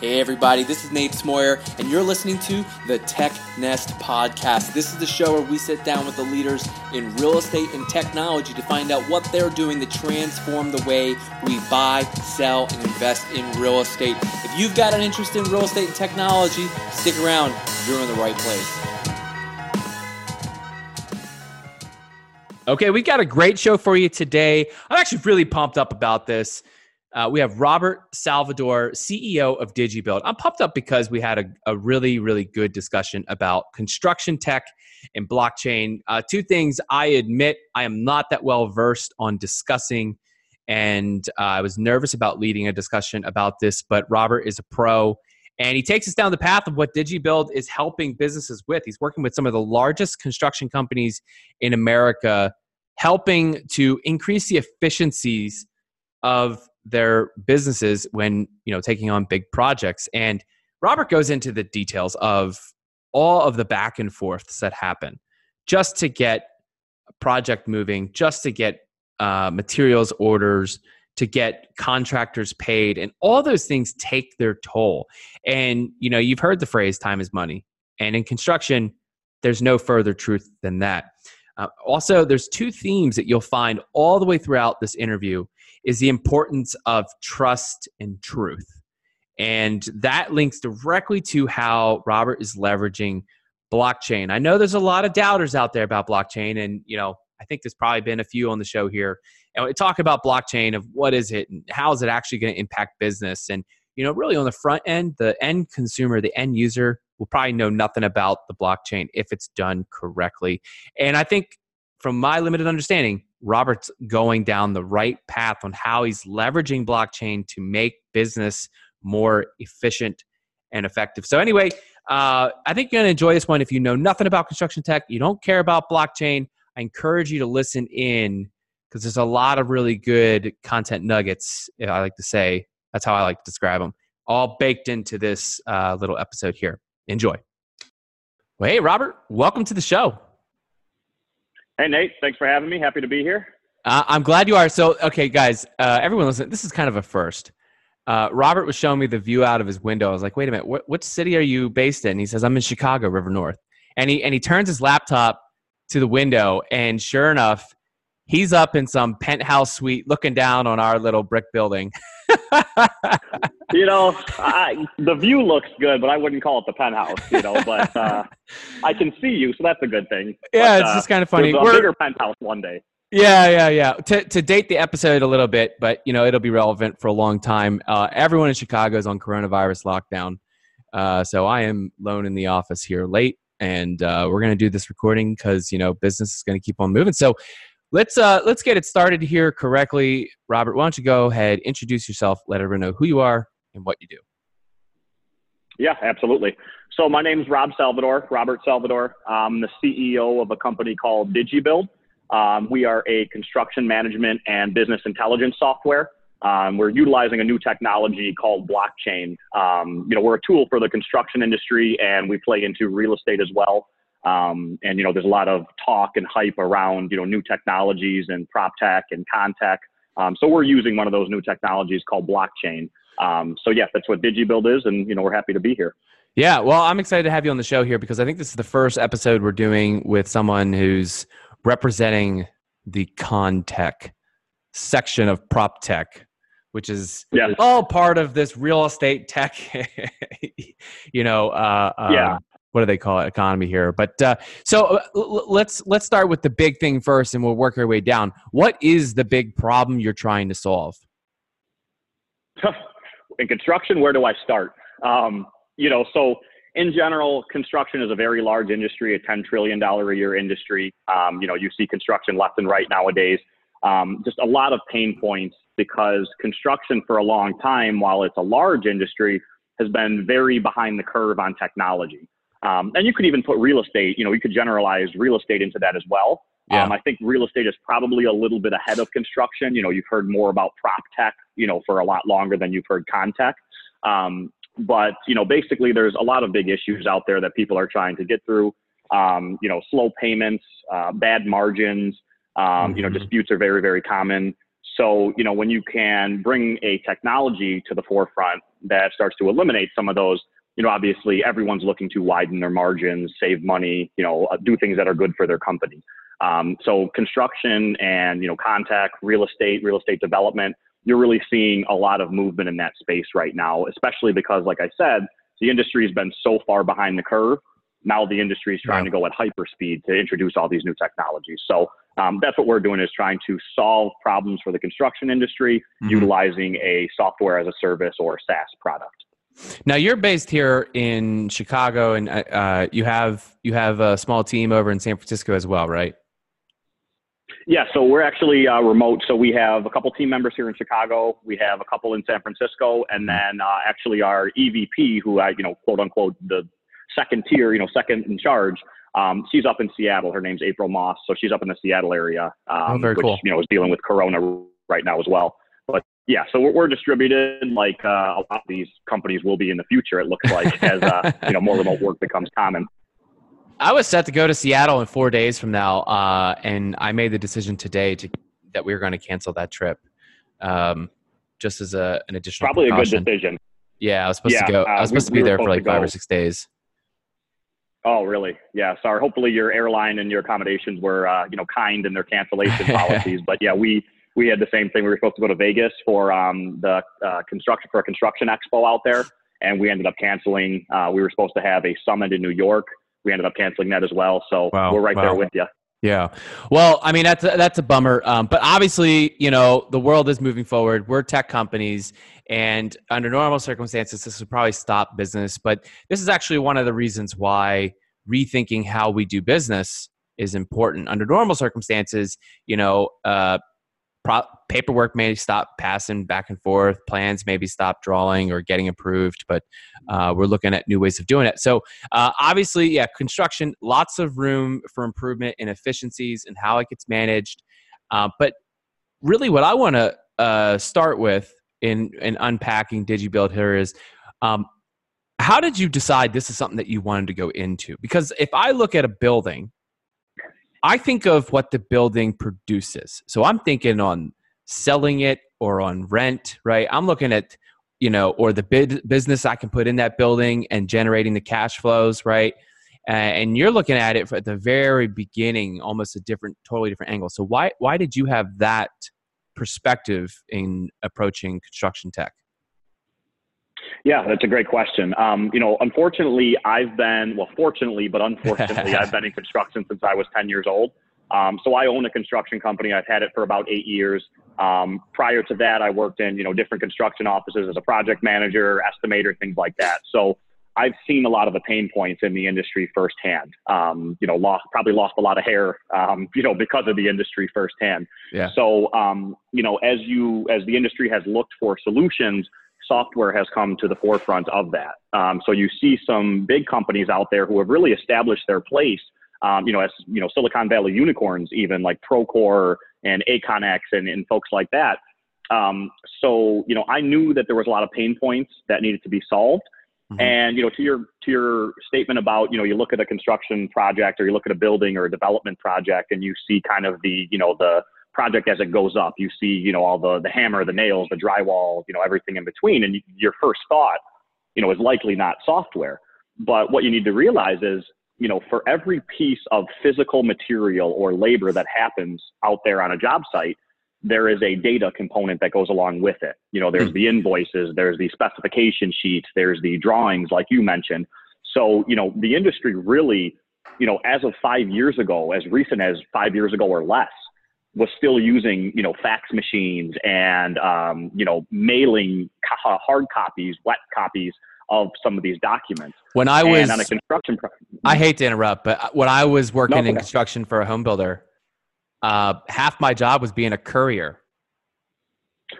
Hey everybody, this is Nate Smoyer, and you're listening to the Tech Nest Podcast. This is the show where we sit down with the leaders in real estate and technology to find out what they're doing to transform the way we buy, sell, and invest in real estate. If you've got an interest in real estate and technology, stick around. You're in the right place. Okay, we got a great show for you today. I'm actually really pumped up about this. We have Robert Salvador, CEO of DigiBuild. I'm pumped up because we had a really, really good discussion about construction tech and blockchain. Two things I admit I am not that well versed on discussing, and I was nervous about leading a discussion about this, but Robert is a pro, and he takes us down the path of what DigiBuild is helping businesses with. He's working with some of the largest construction companies in America, helping to increase the efficiencies of their businesses when, you know, taking on big projects. And Robert goes into the details of all of the back and forths that happen just to get a project moving, just to get materials orders, to get contractors paid, and all those things take their toll. And, you know, you've heard the phrase time is money. And in construction, there's no further truth than that. Also, there's two themes that you'll find all the way throughout this interview is the importance of trust and truth. And that links directly to how Robert is leveraging blockchain. I know there's a lot of doubters out there about blockchain, and, you know, I think there's probably been a few on the show here. And we talk about blockchain of what is it and how is it actually going to impact business. And, you know, really on the front end, the end consumer, the end user will probably know nothing about the blockchain if it's done correctly. And I think from my limited understanding, Robert's going down the right path on how he's leveraging blockchain to make business more efficient and effective. So anyway, I think you're going to enjoy this one. If you know nothing about construction tech, you don't care about blockchain, I encourage you to listen in because there's a lot of really good content nuggets, I like to say. That's how I like to describe them, all baked into this little episode here. Enjoy. Well, hey, Robert, welcome to the show. Hey, Nate. Thanks for having me. Happy to be here. I'm glad you are. So, okay, guys, everyone listen. This is kind of a first. Robert was showing me the view out of his window. I was like, wait a minute, what city are you based in? And he says, I'm in Chicago, River North. And he turns his laptop to the window, and sure enough, he's up in some penthouse suite looking down on our little brick building. You know, the view looks good, but I wouldn't call it the penthouse, you know, but I can see you, so that's a good thing. Yeah, but it's just kind of funny. We're a bigger penthouse one day. Yeah. To date the episode a little bit, but, you know, it'll be relevant for a long time. Everyone in Chicago is on coronavirus lockdown, so I am alone in the office here late. And we're going to do this recording because, you know, business is going to keep on moving. So let's get it started here correctly. Robert, why don't you go ahead, introduce yourself, let everyone know who you are and what you do. Yeah, absolutely. So my name is Robert Salvador. I'm the CEO of a company called DigiBuild. We are a construction management and business intelligence software. We're utilizing a new technology called blockchain. You know, we're a tool for the construction industry, and we play into real estate as well. And, you know, there's a lot of talk and hype around, you know, new technologies and prop tech and contech. So we're using one of those new technologies called blockchain. So, yeah, that's what DigiBuild is. And, you know, we're happy to be here. Yeah, well, I'm excited to have you on the show here because I think this is the first episode we're doing with someone who's representing the contech section of prop tech, which is all part of this real estate tech, you know, what do they call it, economy here. But so let's start with the big thing first, and we'll work our way down. What is the big problem you're trying to solve? In construction, where do I start? You know, so in general, construction is a very large industry, a $10 trillion a year industry. You know, you see construction left and right nowadays. Just a lot of pain points because construction for a long time, while it's a large industry, has been very behind the curve on technology. And you could even put real estate, you know, you could generalize real estate into that as well. Yeah. I think real estate is probably a little bit ahead of construction. You know, you've heard more about prop tech, you know, for a lot longer than you've heard contech. But, you know, basically there's a lot of big issues out there that people are trying to get through. You know, slow payments, bad margins, you know, disputes are very, very common. So, you know, when you can bring a technology to the forefront that starts to eliminate some of those, you know, obviously everyone's looking to widen their margins, save money, you know, do things that are good for their company. So construction and, you know, contact, real estate development, you're really seeing a lot of movement in that space right now, especially because, like I said, the industry has been so far behind the curve. Now the industry is trying to go at hyperspeed to introduce all these new technologies. So that's what we're doing, is trying to solve problems for the construction industry, utilizing a software as a service or a SaaS product. Now, you're based here in Chicago, and you have a small team over in San Francisco as well, right? Yeah, so we're actually remote. So we have a couple team members here in Chicago. We have a couple in San Francisco, and then actually our EVP, who I, you know, quote unquote, the second tier, you know, second in charge. She's up in Seattle. Her name's April Moss. So she's up in the Seattle area, which, you know, is dealing with Corona right now as well. But yeah, so we're distributed like a lot of these companies will be in the future, it looks like, as you know, more remote work becomes common. I was set to go to Seattle in 4 days from now, and I made the decision today that we were going to cancel that trip, just as an additional probably precaution. A good decision. Yeah, I was supposed to go. I was supposed to be there for like 5 or 6 days. Oh, really? Yeah. Sorry. Hopefully your airline and your accommodations were, you know, kind in their cancellation policies. But yeah, we had the same thing. We were supposed to go to Vegas for a construction expo out there, and we ended up canceling. We were supposed to have a summit in New York. We ended up canceling that as well. So we're right there with you. Yeah. Well, I mean, that's a bummer. But obviously, you know, the world is moving forward. We're tech companies, and under normal circumstances, this would probably stop business. But this is actually one of the reasons why rethinking how we do business is important. Under normal circumstances, you know, paperwork may stop passing back and forth. Plans maybe stop drawing or getting approved, but we're looking at new ways of doing it. So obviously, yeah, construction, lots of room for improvement in efficiencies and how it gets managed. But really what I want to start with in unpacking DigiBuild here is how did you decide this is something that you wanted to go into? Because if I look at a building, I think of what the building produces. So I'm thinking on selling it or on rent, right? I'm looking at, you know, or the business I can put in that building and generating the cash flows, right? And you're looking at it at the very beginning, almost a totally different angle. So why did you have that perspective in approaching construction tech? Yeah, that's a great question. You know, unfortunately, fortunately, but unfortunately, I've been in construction since I was 10 years old. So I own a construction company. I've had it for about 8 years. Prior to that, I worked in, you know, different construction offices as a project manager, estimator, things like that. So I've seen a lot of the pain points in the industry firsthand. You know, probably lost a lot of hair, you know, because of the industry firsthand. Yeah. So, you know, as the industry has looked for solutions, software has come to the forefront of that. So you see some big companies out there who have really established their place, you know, as, you know, Silicon Valley unicorns, even like Procore and Aconex and folks like that. So, you know, I knew that there was a lot of pain points that needed to be solved. And, you know, to your statement about, you know, you look at a construction project or you look at a building or a development project and you see kind of the, you know, the project as it goes up, you see, you know, all the hammer, the nails, the drywall, you know, everything in between. And your first thought, you know, is likely not software. But what you need to realize is, you know, for every piece of physical material or labor that happens out there on a job site, there is a data component that goes along with it. You know, there's the invoices, there's the specification sheets, there's the drawings, like you mentioned. So, you know, the industry really, you know, as recent as 5 years ago or less, was still using, you know, fax machines and, you know, mailing hard copies, wet copies of some of these documents. When I was on a construction project, I hate to interrupt, but when I was working in construction for a home builder, half my job was being a courier.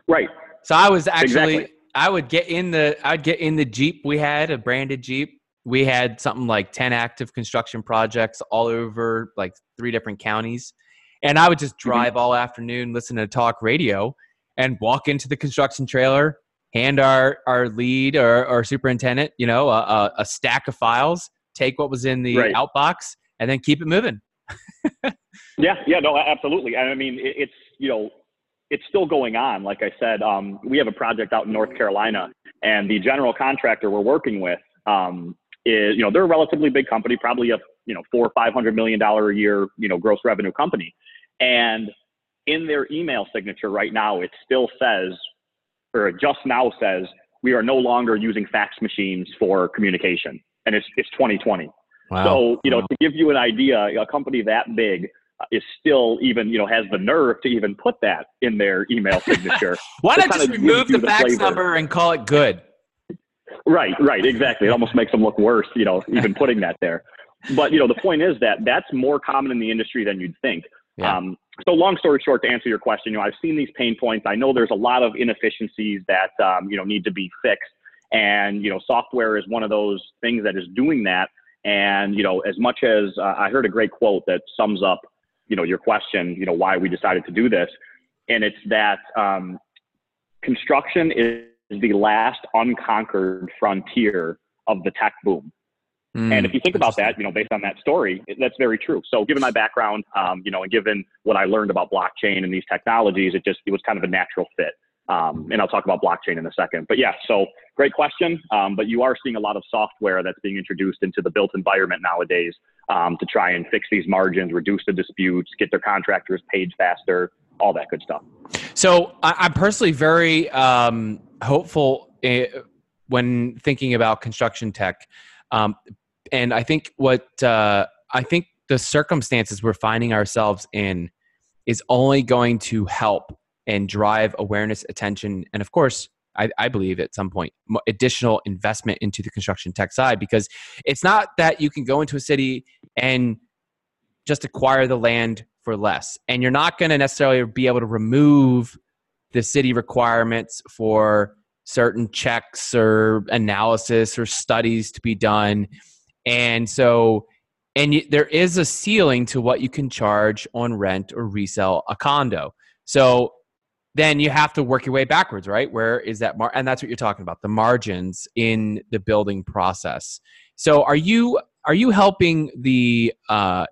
Right. So I was actually, I'd get in the Jeep. We had a branded Jeep. We had something like 10 active construction projects all over like 3 different counties. And I would just drive all afternoon, listen to talk radio, and walk into the construction trailer, hand our lead or superintendent, you know, a stack of files, take what was in the outbox, and then keep it moving. Yeah, no, absolutely. And I mean, it's, you know, it's still going on. Like I said, we have a project out in North Carolina, and the general contractor we're working with is, you know, they're a relatively big company, probably a, you know, $400 or $500 million a year, you know, gross revenue company. And in their email signature right now, it still says, or it just now says, we are no longer using fax machines for communication. And it's 2020. Wow. So, you know, to give you an idea, a company that big is still even, you know, has the nerve to even put that in their email signature. Why not just remove the fax number and call it good? Right, exactly. It almost makes them look worse, you know, even putting that there. But, you know, the point is that that's more common in the industry than you'd think. Yeah. So long story short, to answer your question, you know, I've seen these pain points. I know there's a lot of inefficiencies that, you know, need to be fixed. And, you know, software is one of those things that is doing that. And, you know, as much as I heard a great quote that sums up, you know, your question, you know, why we decided to do this. And it's that construction is the last unconquered frontier of the tech boom. And if you think about that, you know, based on that story, that's very true. So given my background, you know, and given what I learned about blockchain and these technologies, it was kind of a natural fit. And I'll talk about blockchain in a second. But yeah, so great question. But you are seeing a lot of software that's being introduced into the built environment nowadays to try and fix these margins, reduce the disputes, get their contractors paid faster, all that good stuff. So I'm personally very hopeful when thinking about construction tech. And I think what I think the circumstances we're finding ourselves in is only going to help and drive awareness, attention, and of course, I believe at some point, additional investment into the construction tech side, because it's not that you can go into a city and just acquire the land for less. And you're not going to necessarily be able to remove the city requirements for certain checks or analysis or studies to be done. And so, there is a ceiling to what you can charge on rent or resell a condo. So then you have to work your way backwards, right? Where is that? And that's what you're talking about, the margins in the building process. So are you helping the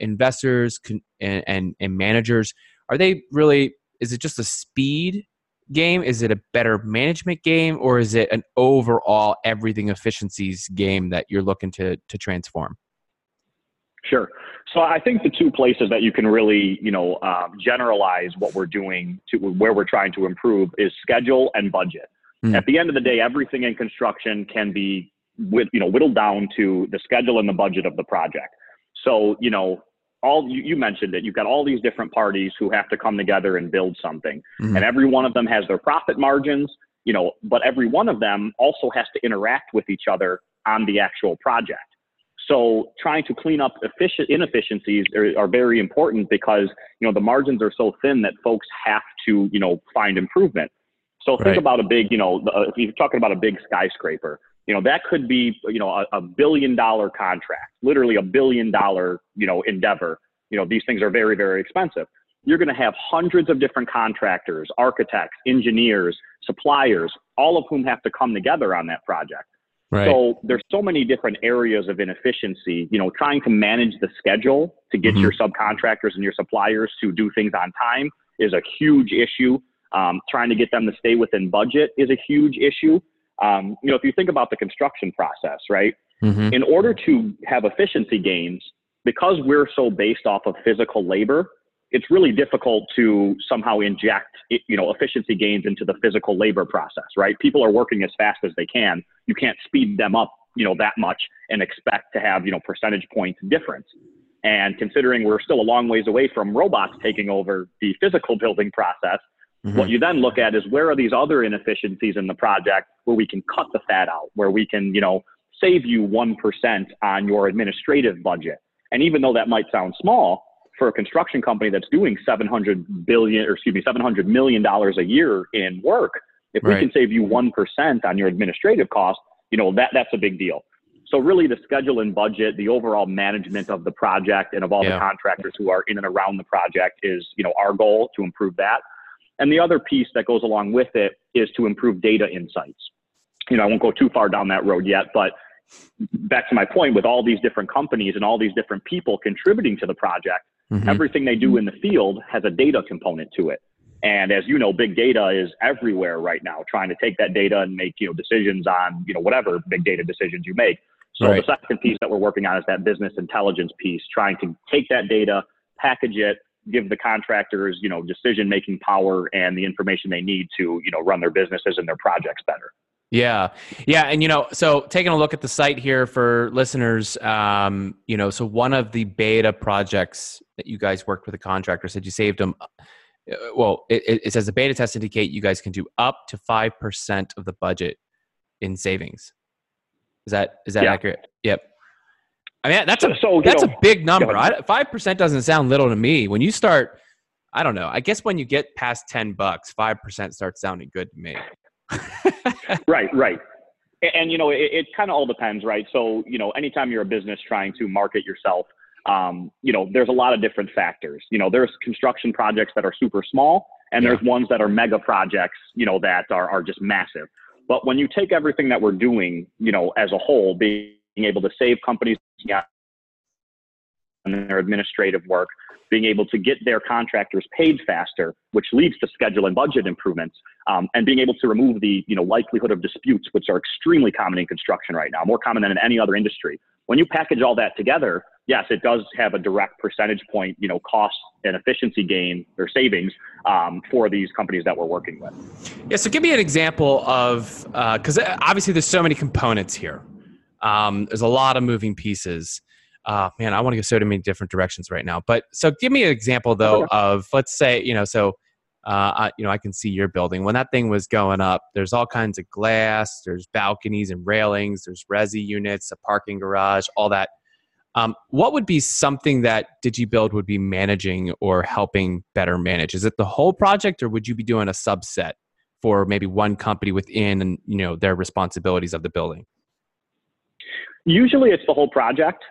investors and managers? Are they really, is it just a speed game? Is it a better management game, or is it an overall everything efficiencies game that you're looking to transform? Sure. So I think the two places that you can really, you know, generalize what we're doing to where we're trying to improve is schedule and budget. At the end of the day, everything in construction can be whittled down to the schedule and the budget of the project. So, you know, you mentioned it. You've got all these different parties who have to come together and build something. And every one of them has their profit margins, you know, but every one of them also has to interact with each other on the actual project. So trying to clean up inefficiencies are very important, because, you know, the margins are so thin that folks have to, you know, find improvement. So think about a big, you know, if you're talking about a big skyscraper, you know, that could be, you know, a $1 billion contract, literally $1 billion, you know, endeavor. You know, these things are very, very expensive. You're going to have hundreds of different contractors, architects, engineers, suppliers, all of whom have to come together on that project. Right. So there's so many different areas of inefficiency, you know, trying to manage the schedule to get your subcontractors and your suppliers to do things on time is a huge issue. Trying to get them to stay within budget is a huge issue. You know, if you think about the construction process, right, in order to have efficiency gains, because we're so based off of physical labor, it's really difficult to somehow inject, you know, efficiency gains into the physical labor process, right? People are working as fast as they can. You can't speed them up, you know, that much and expect to have, you know, percentage points difference. And considering we're still a long ways away from robots taking over the physical building process, what you then look at is, where are these other inefficiencies in the project where we can cut the fat out, where we can, you know, save you 1% on your administrative budget. And even though that might sound small, for a construction company that's doing $700 million a year in work, if we can save you 1% on your administrative cost, you know, that's a big deal. So really the schedule and budget, the overall management of the project and of all the contractors who are in and around the project is, you know, our goal to improve that. And the other piece that goes along with it is to improve data insights. You know, I won't go too far down that road yet, but back to my point, with all these different companies and all these different people contributing to the project, everything they do in the field has a data component to it. And as you know, big data is everywhere right now, trying to take that data and make, decisions on, whatever big data decisions you make. So right. The second piece that we're working on is that business intelligence piece, trying to take that data, package it, give the contractors, decision-making power and the information they need to, run their businesses and their projects better. Yeah. Yeah. And, so taking a look at the site here for listeners, so one of the beta projects that you guys worked with a contractor said you saved them. Well, it says the beta tests indicate you guys can do up to 5% of the budget in savings. Is that accurate? Yep. I mean, that's a big number. 5% doesn't sound little to me. When you start, I don't know, I guess when you get past $10, 5% starts sounding good to me. Right. And, it kind of all depends, right? So, anytime you're a business trying to market yourself, there's a lot of different factors. There's construction projects that are super small, and there's ones that are mega projects, that are just massive. But when you take everything that we're doing, as a whole, being able to save companies and their administrative work, being able to get their contractors paid faster, which leads to schedule and budget improvements, and being able to remove the likelihood of disputes, which are extremely common in construction right now, more common than in any other industry. When you package all that together, yes, it does have a direct percentage point, cost and efficiency gain or savings for these companies that we're working with. Yeah, so give me an example of, because obviously there's so many components here. There's a lot of moving pieces. Man, I want to go so many different directions right now. But so give me an example though of, let's say, I can see your building. When that thing was going up, there's all kinds of glass, there's balconies and railings, there's resi units, a parking garage, all that. What would be something that DigiBuild would be managing or helping better manage? Is it the whole project, or would you be doing a subset for maybe one company within, their responsibilities of the building? Usually it's the whole project,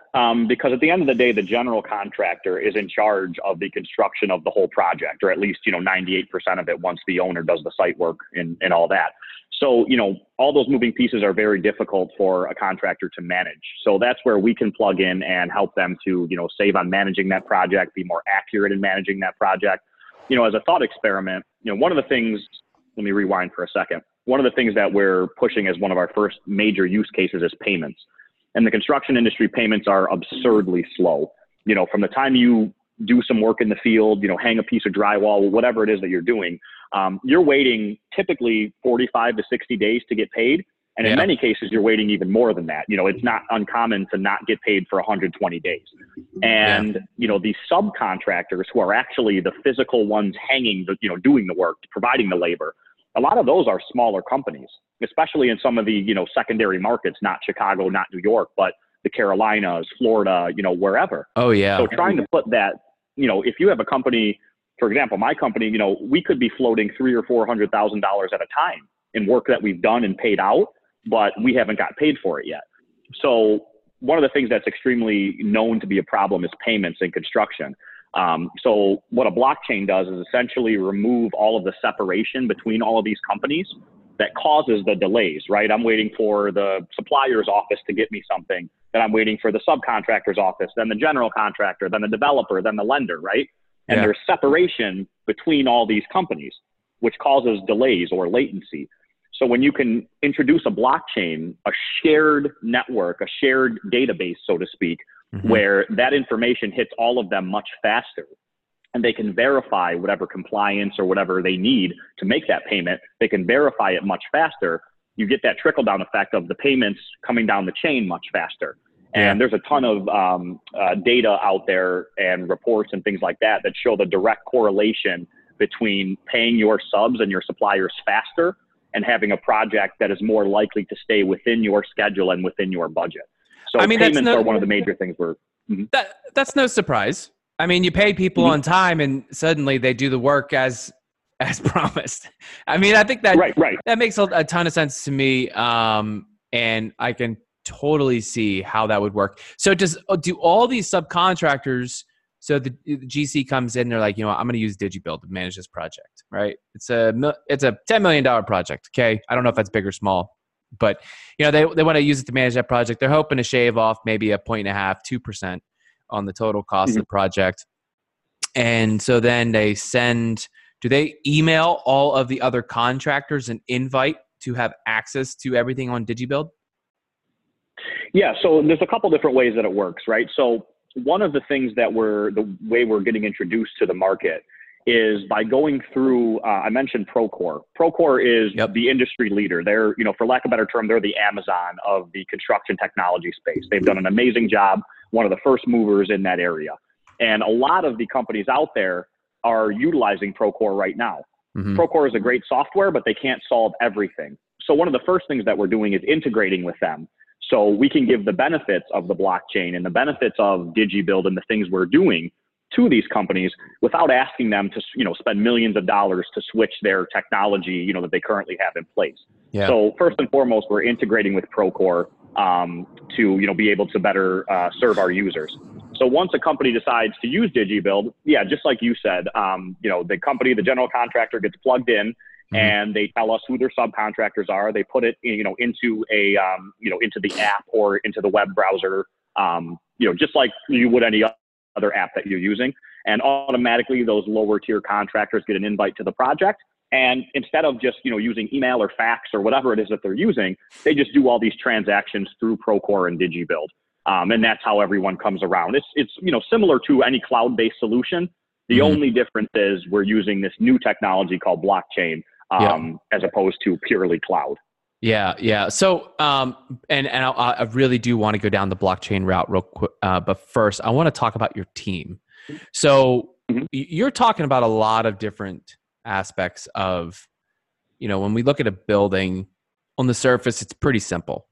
because at the end of the day, the general contractor is in charge of the construction of the whole project, or at least, 98% of it once the owner does the site work and all that. So, all those moving pieces are very difficult for a contractor to manage. So that's where we can plug in and help them to, save on managing that project, be more accurate in managing that project. As a thought experiment, one of the things, let me rewind for a second. One of the things that we're pushing as one of our first major use cases is payments. And the construction industry, payments are absurdly slow. From the time you do some work in the field, hang a piece of drywall, whatever it is that you're doing, you're waiting typically 45 to 60 days to get paid. And in many cases, you're waiting even more than that. It's not uncommon to not get paid for 120 days. And, the subcontractors who are actually the physical ones hanging, doing the work, providing the labor, a lot of those are smaller companies, especially in some of the, secondary markets, not Chicago, not New York, but the Carolinas, Florida, wherever. Oh, yeah. So trying to put that, if you have a company, for example, my company, we could be floating $300,000 or $400,000 at a time in work that we've done and paid out, but we haven't got paid for it yet. So one of the things that's extremely known to be a problem is payments in construction. So what a blockchain does is essentially remove all of the separation between all of these companies that causes the delays, right? I'm waiting for the supplier's office to get me something, then I'm waiting for the subcontractor's office, then the general contractor, then the developer, then the lender, right? And there's separation between all these companies, which causes delays or latency. So when you can introduce a blockchain, a shared network, a shared database, so to speak, where that information hits all of them much faster, and they can verify whatever compliance or whatever they need to make that payment, they can verify it much faster. You get that trickle-down effect of the payments coming down the chain much faster. And there's a ton of data out there and reports and things like that that show the direct correlation between paying your subs and your suppliers faster and having a project that is more likely to stay within your schedule and within your budget. So I mean, payments are one of the major things we're... That's no surprise. I mean, you pay people on time and suddenly they do the work as promised. I mean, I think that that makes a ton of sense to me. And I can totally see how that would work. So do all these subcontractors, so the GC comes in, they're like, I'm going to use DigiBuild to manage this project, right? It's a $10 million project, okay? I don't know if that's big or small. But, they want to use it to manage that project. They're hoping to shave off maybe 1.5%, 2% on the total cost of the project. And so then they send Do they email all of the other contractors an invite to have access to everything on DigiBuild? Yeah, so there's a couple different ways that it works, right? So one of the things that the way we're getting introduced to the market is by going through, I mentioned Procore. Procore is the industry leader. They're, for lack of a better term, they're the Amazon of the construction technology space. They've done an amazing job, one of the first movers in that area. And a lot of the companies out there are utilizing Procore right now. Mm-hmm. Procore is a great software, but they can't solve everything. So one of the first things that we're doing is integrating with them. So we can give the benefits of the blockchain and the benefits of DigiBuild and the things we're doing to these companies without asking them to, spend millions of dollars to switch their technology, that they currently have in place. Yeah. So first and foremost, we're integrating with Procore to, be able to better serve our users. So once a company decides to use DigiBuild, just like you said, the company, the general contractor gets plugged in. Mm-hmm. And they tell us who their subcontractors are. They put it, into a, into the app or into the web browser, just like you would any other app that you're using. And automatically those lower tier contractors get an invite to the project. And instead of just, using email or fax or whatever it is that they're using, they just do all these transactions through Procore and DigiBuild. And that's how everyone comes around. It's similar to any cloud-based solution. The only difference is we're using this new technology called blockchain. As opposed to purely cloud. Yeah. So, and I really do want to go down the blockchain route real quick. But first I want to talk about your team. So you're talking about a lot of different aspects of, when we look at a building on the surface, it's pretty simple.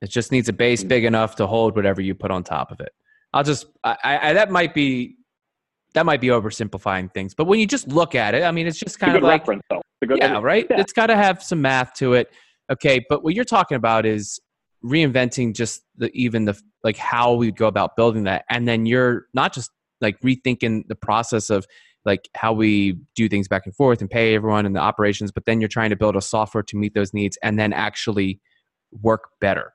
It just needs a base big enough to hold whatever you put on top of it. That might be oversimplifying things, but when you just look at it, I mean, it's just kind of like, right? Yeah. It's got to have some math to it. Okay. But what you're talking about is reinventing just like how we go about building that. And then you're not just like rethinking the process of like how we do things back and forth and pay everyone and the operations, but then you're trying to build a software to meet those needs and then actually work better.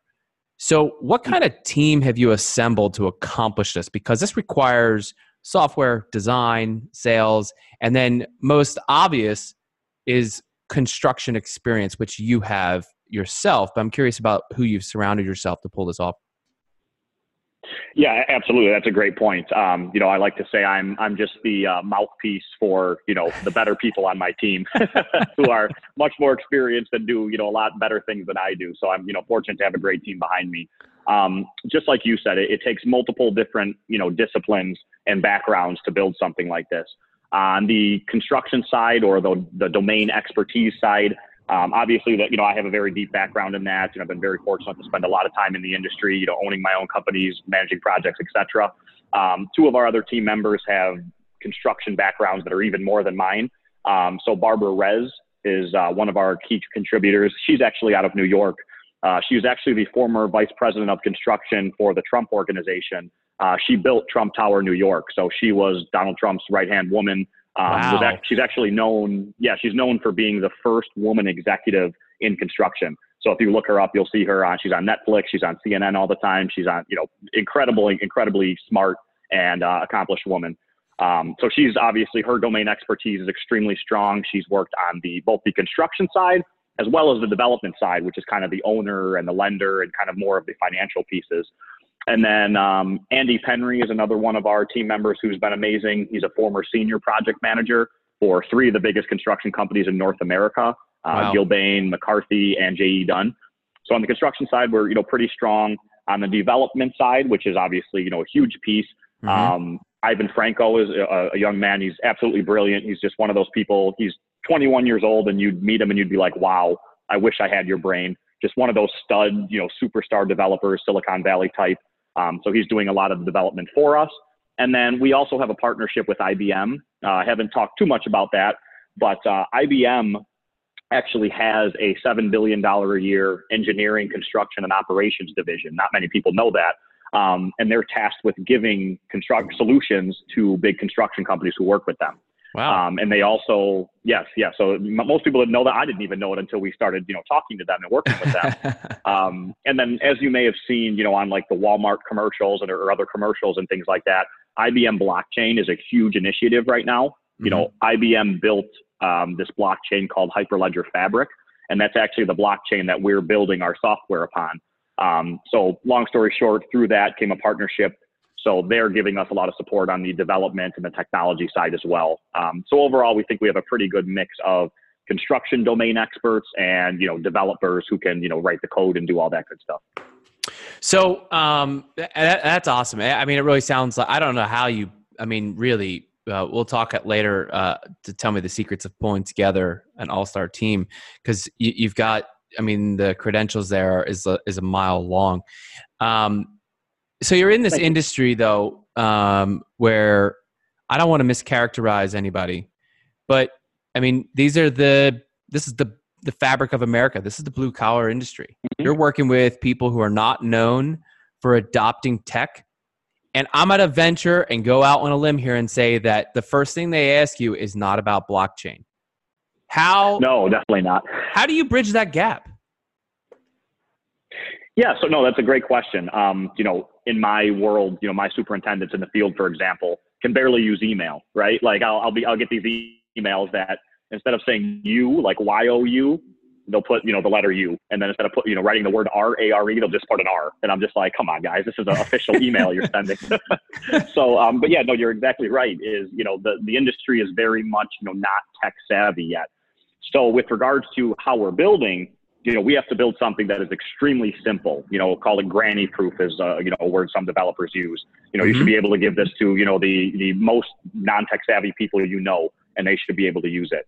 So what kind of team have you assembled to accomplish this? Because this requires software, design, sales, and then most obvious is construction experience, which you have yourself. But I'm curious about who you've surrounded yourself to pull this off. Yeah, absolutely. That's a great point. I like to say I'm just the mouthpiece for, the better people on my team who are much more experienced and do, a lot better things than I do. So I'm, fortunate to have a great team behind me. Just like you said, it takes multiple different, disciplines and backgrounds to build something like this. On the construction side or the domain expertise side, obviously that, I have a very deep background in that. I've been very fortunate to spend a lot of time in the industry, owning my own companies, managing projects, etc. Two of our other team members have construction backgrounds that are even more than mine. So Barbara Rez is one of our key contributors. She's actually out of New York. She was actually the former vice president of construction for the Trump Organization. She built Trump Tower, New York. So she was Donald Trump's right-hand woman. Wow. She's actually known. Yeah, she's known for being the first woman executive in construction. So if you look her up, you'll see her on. She's on Netflix. She's on CNN all the time. She's on, incredibly smart and accomplished woman. So she's obviously, her domain expertise is extremely strong. She's worked on both the construction side as well as the development side, which is kind of the owner and the lender and kind of more of the financial pieces. And then Andy Penry is another one of our team members who's been amazing. He's a former senior project manager for three of the biggest construction companies in North America, wow. Gilbane, McCarthy, and J.E. Dunn. So on the construction side, we're, pretty strong. On the development side, which is obviously, a huge piece, Ivan Franco is a young man. He's absolutely brilliant. He's just one of those people. He's 21 years old and you'd meet him and you'd be like, wow, I wish I had your brain. Just one of those stud, superstar developers, Silicon Valley type. So he's doing a lot of development for us. And then we also have a partnership with IBM. I haven't talked too much about that, but IBM actually has a $7 billion a year engineering, construction, and operations division. Not many people know that. And they're tasked with giving construct solutions to big construction companies who work with them. Wow. And they also, yes. So most people didn't know that. I didn't even know it until we started, talking to them and working with them. And then as you may have seen, on like the Walmart commercials or other commercials and things like that, IBM blockchain is a huge initiative right now. You know, IBM built this blockchain called Hyperledger Fabric, and that's actually the blockchain that we're building our software upon. So long story short, through that came a partnership. So they're giving us a lot of support on the development and the technology side as well. So overall, we think we have a pretty good mix of construction domain experts and, you know, developers who can, you know, write the code and do all that good stuff. So that's awesome. I mean, it really sounds like, I don't know how you, I mean, really, we'll talk later to tell me the secrets of pulling together an all-star team, because you've got, I mean, the credentials there is a mile long. So you're in this industry though, where I don't want to mischaracterize anybody, but I mean, this is the fabric of America. This is the blue collar industry. You're working with people who are not known for adopting tech. And I'm going to venture and go out on a limb here and say that the first thing they ask you is not about blockchain. How? No, definitely not. How do you bridge that gap? Yeah, so no, that's a great question. You know, in my world, you know, my superintendents in the field, for example, can barely use email, right? Like I'll get these emails that instead of saying you, like Y-O-U, they'll put, you know, the letter U. And then instead of put, you know, writing the word R-A-R-E, they'll just put an R. And I'm just like, come on, guys, this is an official email you're sending. So, but yeah, no, you're exactly right. Is, you know, the industry is very much, you know, not tech savvy yet. So with regards to how we're building, you know, we have to build something that is extremely simple. You know, call it granny proof is, you know, a word some developers use. You know, you should be able to give this to, you know, the most non-tech savvy people you know, and they should be able to use it.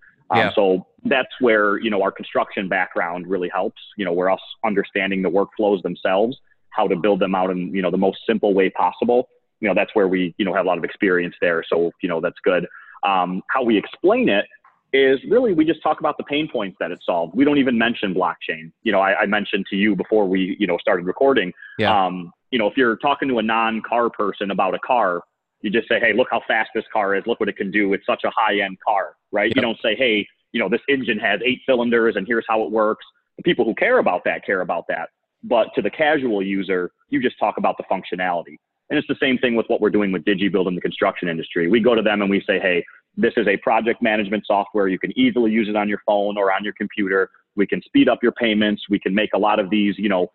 So that's where, you know, our construction background really helps, you know, we're us understanding the workflows themselves, how to build them out in, you know, the most simple way possible. You know, that's where we, you know, have a lot of experience there. So, you know, that's good. How we explain it is really, we just talk about the pain points that it solved. We don't even mention blockchain. You know, I mentioned to you before we, you know, started recording, you know, if you're talking to a non-car person about a car, you just say, hey, look how fast this car is. Look what it can do. It's such a high-end car, right? Yep. You don't say, hey, you know, this engine has 8 cylinders and here's how it works. The people who care about that care about that. But to the casual user, you just talk about the functionality. And it's the same thing with what we're doing with DigiBuild in the construction industry. We go to them and we say, hey, this is a project management software. You can easily use it on your phone or on your computer. We can speed up your payments. We can make a lot of these, you know,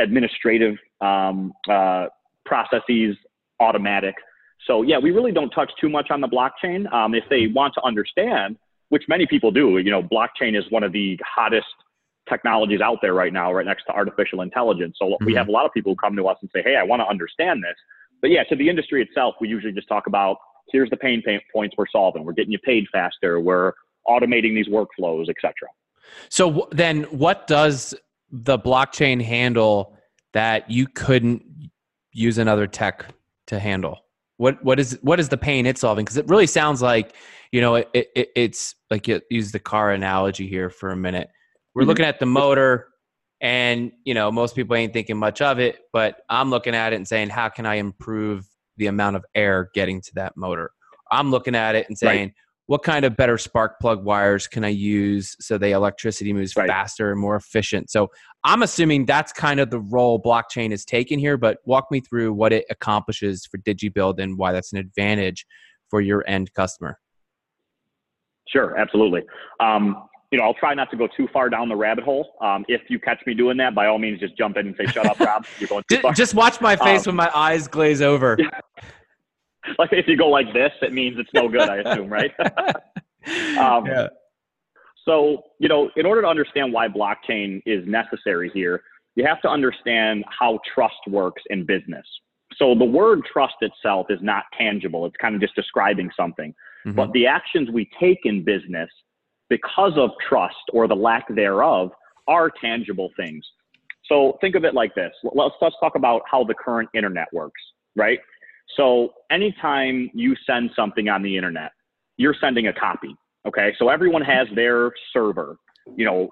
administrative processes automatic. So yeah, we really don't touch too much on the blockchain. If they want to understand, which many people do, you know, blockchain is one of the hottest technologies out there right now, right next to artificial intelligence. So we have a lot of people who come to us and say, hey, I want to understand this. But yeah, to the industry itself, we usually just talk about, here's the pain points we're solving. We're getting you paid faster. We're automating these workflows, et cetera. So then what does the blockchain handle that you couldn't use another tech to handle? What is the pain it's solving? Because it really sounds like, you know, it's like, you use the car analogy here for a minute. We're looking at the motor and, you know, most people ain't thinking much of it, but I'm looking at it and saying, how can I improve the amount of air getting to that motor? I'm looking at it and saying, what kind of better spark plug wires can I use so the electricity moves faster and more efficient? So I'm assuming that's kind of the role blockchain is taking here, but walk me through what it accomplishes for DigiBuild and why that's an advantage for your end customer. Sure, absolutely. You know, I'll try not to go too far down the rabbit hole. If you catch me doing that, by all means, just jump in and say, shut up, Rob. You're going too far. Just watch my face when my eyes glaze over. Like if you go like this, it means it's no good, I assume, right? So, you know, in order to understand why blockchain is necessary here, you have to understand how trust works in business. So the word trust itself is not tangible. It's kind of just describing something. But the actions we take in business because of trust or the lack thereof are tangible things. So think of it like this. Let's talk about how the current internet works, right? So anytime you send something on the internet, you're sending a copy. Okay. So everyone has their server, you know,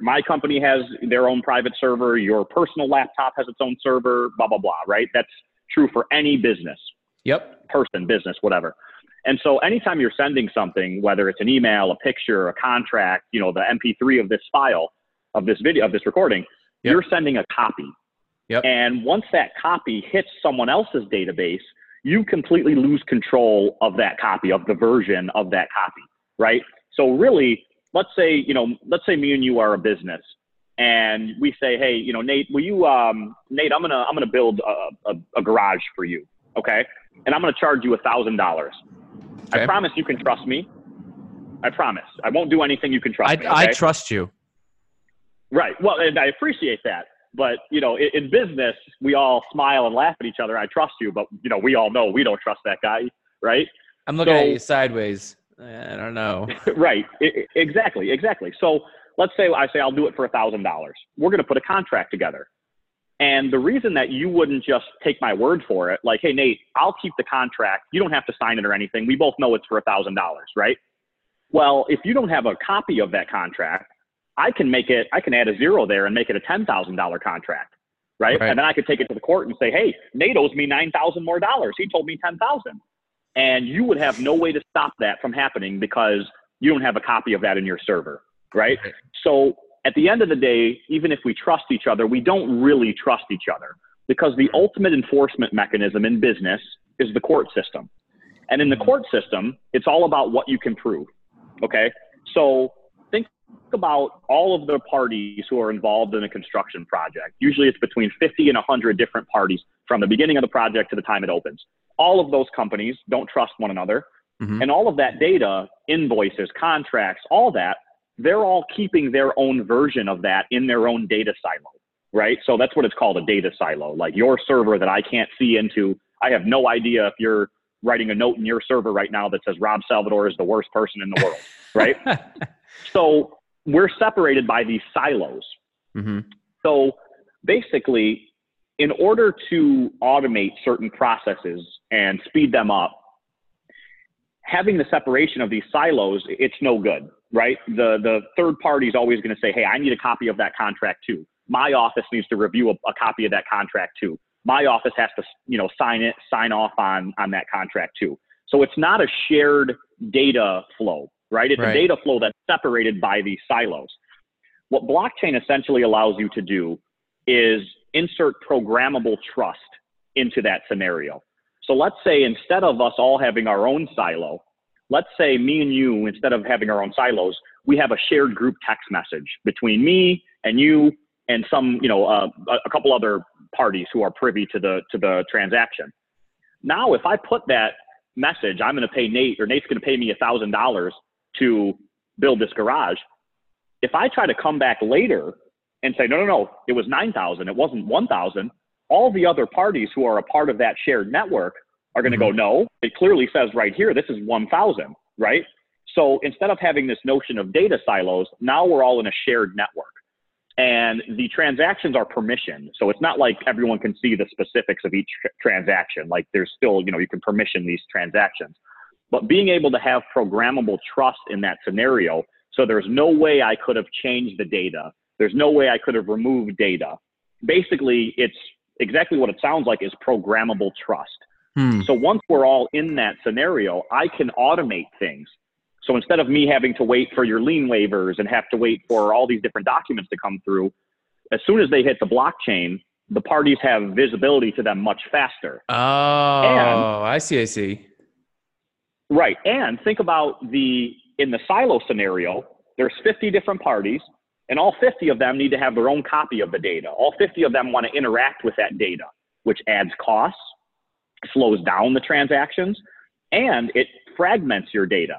my company has their own private server, your personal laptop has its own server, blah, blah, blah. Right. That's true for any business. Yep. Person, business, whatever. And so anytime you're sending something, whether it's an email, a picture, a contract, you know, the MP3 of this file, of this video, of this recording, you're sending a copy. And once that copy hits someone else's database, you completely lose control of that copy, of the version of that copy, right? So really, let's say me and you are a business, and we say, hey, Nate, will you, Nate, I'm gonna build a garage for you, okay? And I'm gonna charge you $1,000. I promise you can trust me. I promise. I won't do anything. You can trust me. Okay? I trust you. Right. Well, and I appreciate that. But, in business, we all smile and laugh at each other. I trust you. But, we all know we don't trust that guy. Right. I'm looking at you sideways. I don't know. Right. Exactly. So let's say I say I'll do it for $1,000. We're going to put a contract together. And the reason that you wouldn't just take my word for it, like, hey, Nate, I'll keep the contract. You don't have to sign it or anything. We both know it's for $1,000, right? Well, if you don't have a copy of that contract, I can add a zero there and make it a $10,000 contract, right? And then I could take it to the court and say, hey, Nate owes me $9,000 more dollars. He told me $10,000. And you would have no way to stop that from happening because you don't have a copy of that in your server, right? So at the end of the day, even if we trust each other, we don't really trust each other because the ultimate enforcement mechanism in business is the court system. And in the court system, it's all about what you can prove, okay? So think about all of the parties who are involved in a construction project. Usually it's between 50 and 100 different parties from the beginning of the project to the time it opens. All of those companies don't trust one another. Mm-hmm. And all of that data, invoices, contracts, all that, they're all keeping their own version of that in their own data silo, right? So that's what it's called, a data silo, like your server that I can't see into. I have no idea if you're writing a note in your server right now that says Rob Salvador is the worst person in the world, right? So we're separated by these silos. Mm-hmm. So basically, in order to automate certain processes and speed them up, having the separation of these silos, it's no good, right? The third party is always going to say, hey, I need a copy of that contract too. My office needs to review a copy of that contract too. My office has to, sign off on that contract too. So it's not a shared data flow, right? It's a data flow that's separated by these silos. What blockchain essentially allows you to do is insert programmable trust into that scenario. So let's say instead of us all having our own silo, let's say me and you, instead of having our own silos, we have a shared group text message between me and you and some, a couple other parties who are privy to the transaction. Now, if I put that message, I'm going to pay Nate, or Nate's going to pay me $1,000 to build this garage. If I try to come back later and say, no, it was $9,000, it wasn't $1,000, all the other parties who are a part of that shared network are going to go, no, it clearly says right here, this is 1,000, right? So instead of having this notion of data silos, now we're all in a shared network. And the transactions are permissioned. So it's not like everyone can see the specifics of each transaction. Like there's still, you can permission these transactions. But being able to have programmable trust in that scenario, so there's no way I could have changed the data. There's no way I could have removed data. Basically, it's exactly what it sounds like, is programmable trust. So once we're all in that scenario, I can automate things. So instead of me having to wait for your lien waivers and have to wait for all these different documents to come through, as soon as they hit the blockchain, the parties have visibility to them much faster. Oh, I see. Right. And think about in the silo scenario, there's 50 different parties. And all 50 of them need to have their own copy of the data. All 50 of them want to interact with that data, which adds costs, slows down the transactions, and it fragments your data,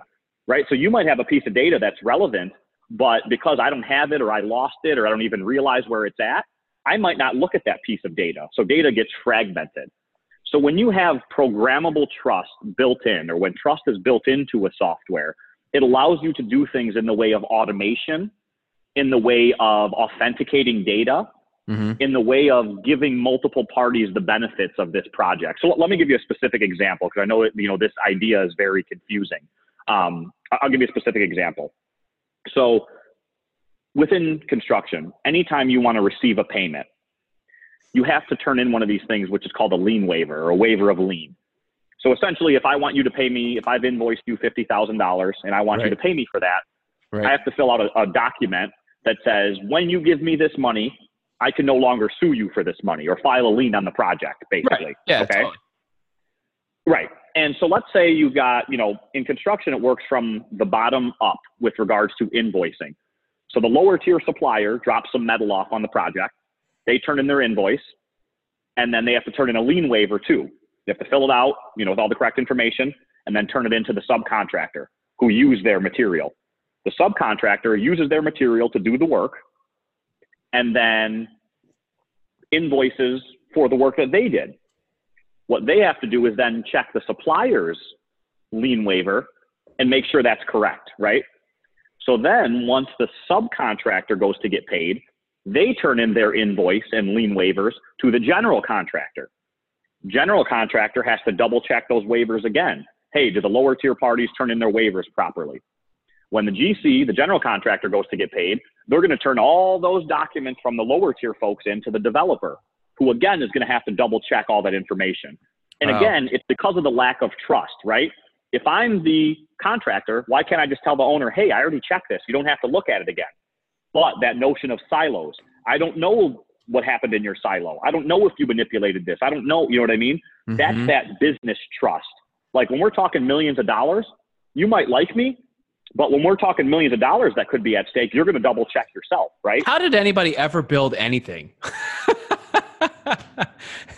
right? So you might have a piece of data that's relevant, but because I don't have it, or I lost it, or I don't even realize where it's at, I might not look at that piece of data. So data gets fragmented. So when you have programmable trust built in, or when trust is built into a software, it allows you to do things in the way of automation, in the way of authenticating data, in the way of giving multiple parties the benefits of this project. So let me give you a specific example, because I know this idea is very confusing. I'll give you a specific example. So within construction, anytime you want to receive a payment, you have to turn in one of these things, which is called a lien waiver, or a waiver of lien. So essentially, if I want you to pay me, if I've invoiced you $50,000 and I want you to pay me for that, I have to fill out a document that says, when you give me this money, I can no longer sue you for this money, or file a lien on the project, basically. Right. Yeah, okay. Totally. Right. And so let's say you've got, you know, in construction, it works from the bottom up with regards to invoicing. So the lower tier supplier drops some metal off on the project. They turn in their invoice, and then they have to turn in a lien waiver too. They have to fill it out, you know, with all the correct information, and then turn it into the subcontractor who used their material. The subcontractor uses their material to do the work and then invoices for the work that they did. What they have to do is then check the supplier's lien waiver and make sure that's correct, right? So then once the subcontractor goes to get paid, they turn in their invoice and lien waivers to the general contractor. General contractor has to double check those waivers again. Hey, do the lower tier parties turn in their waivers properly? When the GC, the general contractor, goes to get paid, they're going to turn all those documents from the lower tier folks into the developer, who again is going to have to double check all that information. And wow. Again, it's because of the lack of trust, right? If I'm the contractor, why can't I just tell the owner, hey, I already checked this. You don't have to look at it again. But that notion of silos, I don't know what happened in your silo. I don't know if you manipulated this. I don't know. You know what I mean? Mm-hmm. That's that business trust. Like when we're talking millions of dollars, you might like me, but when we're talking millions of dollars that could be at stake, you're going to double check yourself, right? How did anybody ever build anything?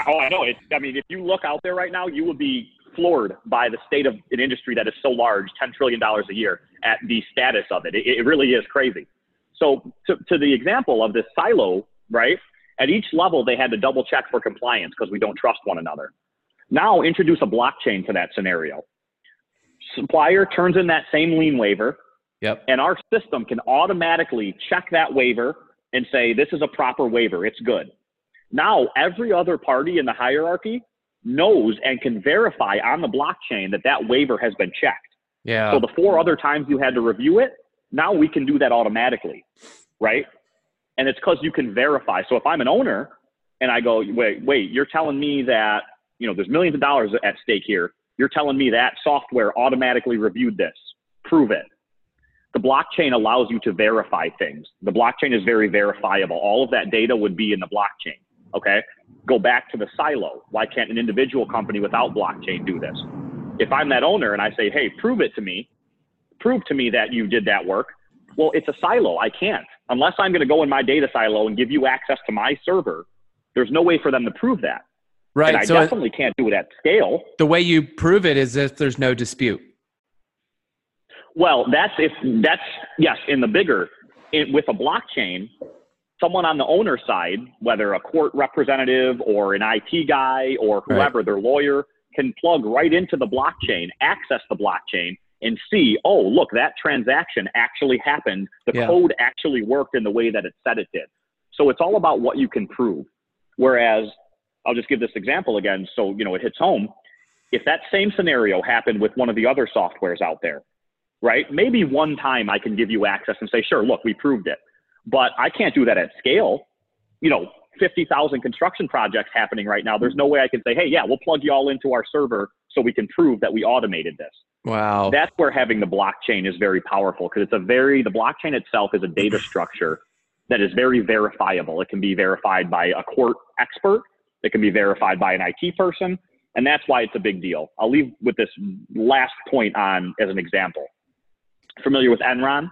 Oh, I know. I mean, if you look out there right now, you would be floored by the state of an industry that is so large, $10 trillion a year, at the status of it. It really is crazy. So to the example of this silo, right? At each level, they had to double check for compliance because we don't trust one another. Now introduce a blockchain to that scenario. Supplier turns in that same lien waiver, yep, and our system can automatically check that waiver and say, this is a proper waiver. It's good. Now, every other party in the hierarchy knows and can verify on the blockchain that that waiver has been checked. Yeah. So the four other times you had to review it, now we can do that automatically, right? And it's because you can verify. So if I'm an owner and I go, wait, you're telling me that, you know, there's millions of dollars at stake here. You're telling me that software automatically reviewed this. Prove it. The blockchain allows you to verify things. The blockchain is very verifiable. All of that data would be in the blockchain. Okay, go back to the silo. Why can't an individual company without blockchain do this? If I'm that owner and I say, hey, prove it to me. Prove to me that you did that work. Well, it's a silo. I can't. Unless I'm going to go in my data silo and give you access to my server, there's no way for them to prove that. Right. And I definitely can't do it at scale. The way you prove it is if there's no dispute. Well, yes, in the bigger, with a blockchain, someone on the owner side, whether a court representative or an IT guy or whoever, right, their lawyer, can plug right into the blockchain, access the blockchain, and see, oh, look, that transaction actually happened. The code actually worked in the way that it said it did. So it's all about what you can prove. Whereas, I'll just give this example again so, you know, it hits home. If that same scenario happened with one of the other softwares out there, right, maybe one time I can give you access and say, sure, look, we proved it. But I can't do that at scale. You know, 50,000 construction projects happening right now. There's no way I can say, hey, yeah, we'll plug you all into our server so we can prove that we automated this. Wow. That's where having the blockchain is very powerful, because it's the blockchain itself is a data structure that is very verifiable. It can be verified by a court expert. It can be verified by an IT person. And that's why it's a big deal. I'll leave with this last point on as an example. Familiar with Enron?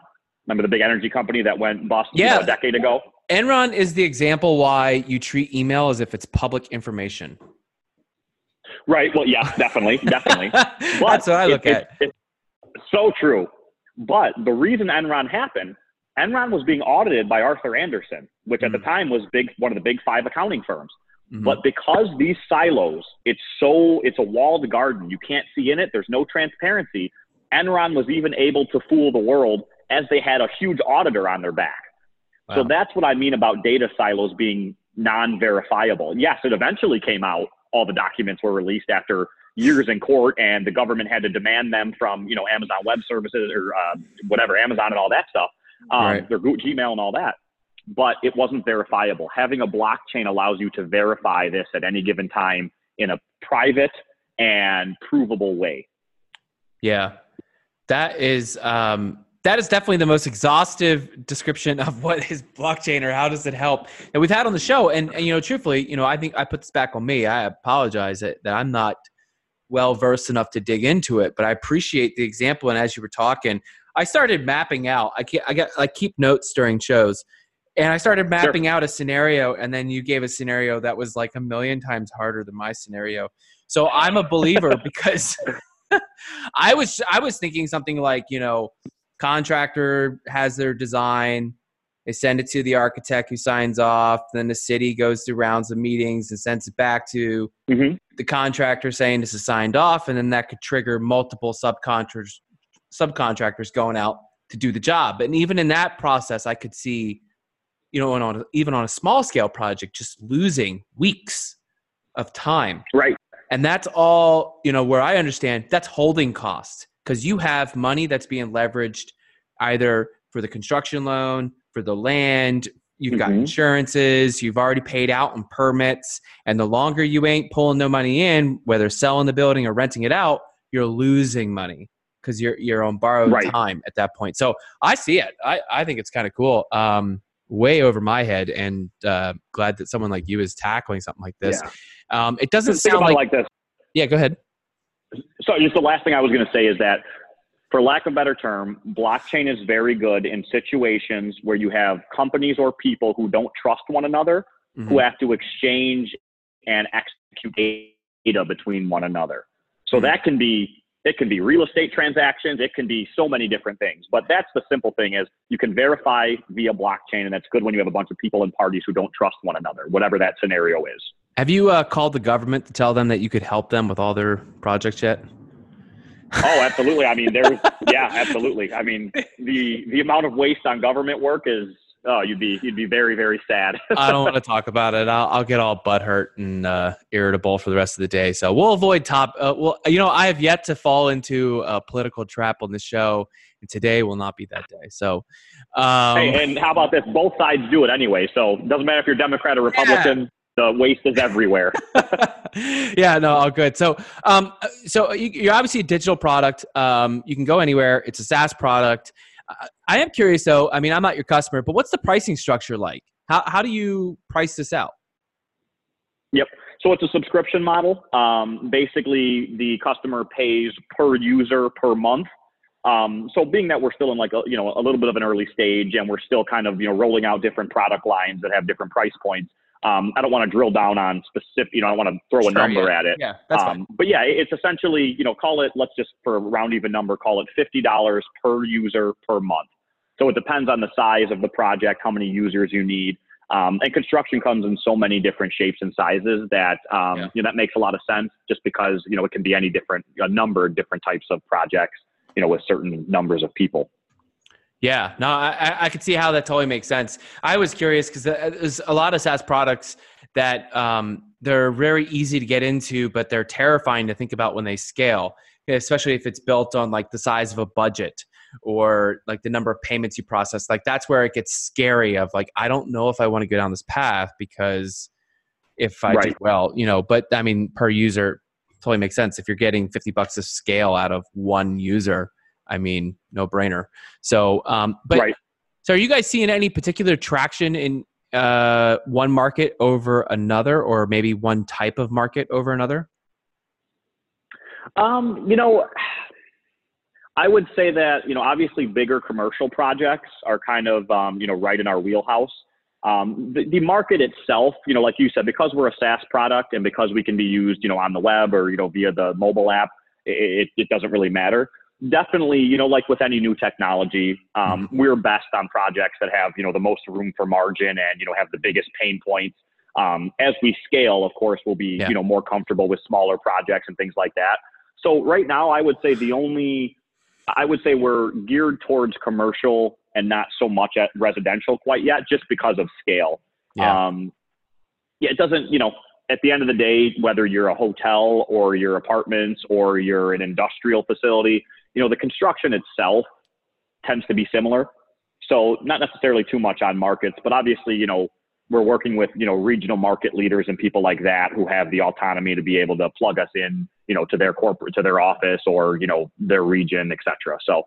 Remember the big energy company that went bust a decade ago? Enron is the example why you treat email as if it's public information. Right. Well, yeah, definitely. But that's what I look at. It's so true. But the reason Enron happened, Enron was being audited by Arthur Andersen, which at the time was one of the big five accounting firms. Mm-hmm. But because these silos, it's a walled garden. You can't see in it. There's no transparency. Enron was even able to fool the world as they had a huge auditor on their back. Wow. So that's what I mean about data silos being non-verifiable. Yes, it eventually came out. All the documents were released after years in court, and the government had to demand them from, you know, Amazon Web Services or whatever, Amazon and all that stuff, right, their Gmail and all that. But it wasn't verifiable. Having a blockchain allows you to verify this at any given time in a private and provable way. Yeah, that is definitely the most exhaustive description of what is blockchain or how does it help that we've had on the show. And you know, truthfully, you know, I think I put this back on me. I apologize that I'm not well-versed enough to dig into it, but I appreciate the example. And as you were talking, I started mapping out, I keep notes during shows, and I started mapping out a scenario, and then you gave a scenario that was like 1,000,000 times harder than my scenario. So I'm a believer because I was thinking something like, you know, contractor has their design, they send it to the architect who signs off, then the city goes through rounds of meetings and sends it back to the contractor saying this is signed off, and then that could trigger multiple subcontractors going out to do the job. And even in that process, I could see, you know, even on a small scale project, just losing weeks of time. Right. And that's all, you know, where I understand that's holding costs, because you have money that's being leveraged either for the construction loan, for the land, you've got insurances, you've already paid out on permits. And the longer you ain't pulling no money in, whether selling the building or renting it out, you're losing money because you're on borrowed time at that point. So I see it. I think it's kind of cool. Way over my head, and glad that someone like you is tackling something like this. Yeah. It doesn't sound like this. Yeah, go ahead. So just the last thing I was going to say is that, for lack of a better term, blockchain is very good in situations where you have companies or people who don't trust one another, who have to exchange and execute data between one another. So that can be, it can be real estate transactions. It can be so many different things, but that's the simple thing is you can verify via blockchain, and that's good when you have a bunch of people and parties who don't trust one another, whatever that scenario is. Have you called the government to tell them that you could help them with all their projects yet? Oh, absolutely. I mean, there's, yeah, absolutely. I mean, the amount of waste on government work is, oh, you'd be very, very sad. I don't want to talk about it. I'll get all butthurt and irritable for the rest of the day. So we'll avoid I have yet to fall into a political trap on the show, and today will not be that day. So, hey, and how about this? Both sides do it anyway. So it doesn't matter if you're Democrat or Republican. Yeah. The waste is everywhere. Yeah, no, all good. So, you're obviously a digital product. You can go anywhere. It's a SaaS product. I am curious though, I mean, I'm not your customer, but what's the pricing structure like? How do you price this out? Yep. So it's a subscription model. Basically the customer pays per user per month. So being that we're still in like a little bit of an early stage, and we're still kind of, rolling out different product lines that have different price points. I don't want to drill down on specific, I don't want to throw a number at it. Yeah, that's fine. But yeah, it's essentially, call it, let's just for a round even number, call it $50 per user per month. So it depends on the size of the project, how many users you need. And construction comes in so many different shapes and sizes that, that makes a lot of sense just because, it can be any different, a number of different types of projects, with certain numbers of people. Yeah, no, I could see how that totally makes sense. I was curious because there's a lot of SaaS products that they're very easy to get into, but they're terrifying to think about when they scale, especially if it's built on like the size of a budget or like the number of payments you process. Like that's where it gets scary of like, I don't know if I want to go down this path because if I do well, but I mean, per user totally makes sense. If you're getting $50 of scale out of one user, I mean, no brainer. So, So are you guys seeing any particular traction in one market over another, or maybe one type of market over another? I would say that, obviously bigger commercial projects are kind of, right in our wheelhouse. The market itself, like you said, because we're a SaaS product and because we can be used, on the web or, via the mobile app, it doesn't really matter. Definitely, like with any new technology, we're best on projects that have, the most room for margin and, have the biggest pain points. As we scale, of course, we'll be, more comfortable with smaller projects and things like that. So right now, I would say we're geared towards commercial and not so much at residential quite yet, just because of scale. Yeah. It doesn't, at the end of the day, whether you're a hotel or your apartments or you're an industrial facility, the construction itself tends to be similar. So not necessarily too much on markets, but obviously, we're working with, regional market leaders and people like that who have the autonomy to be able to plug us in, to their corporate, to their office or, their region, et cetera. So.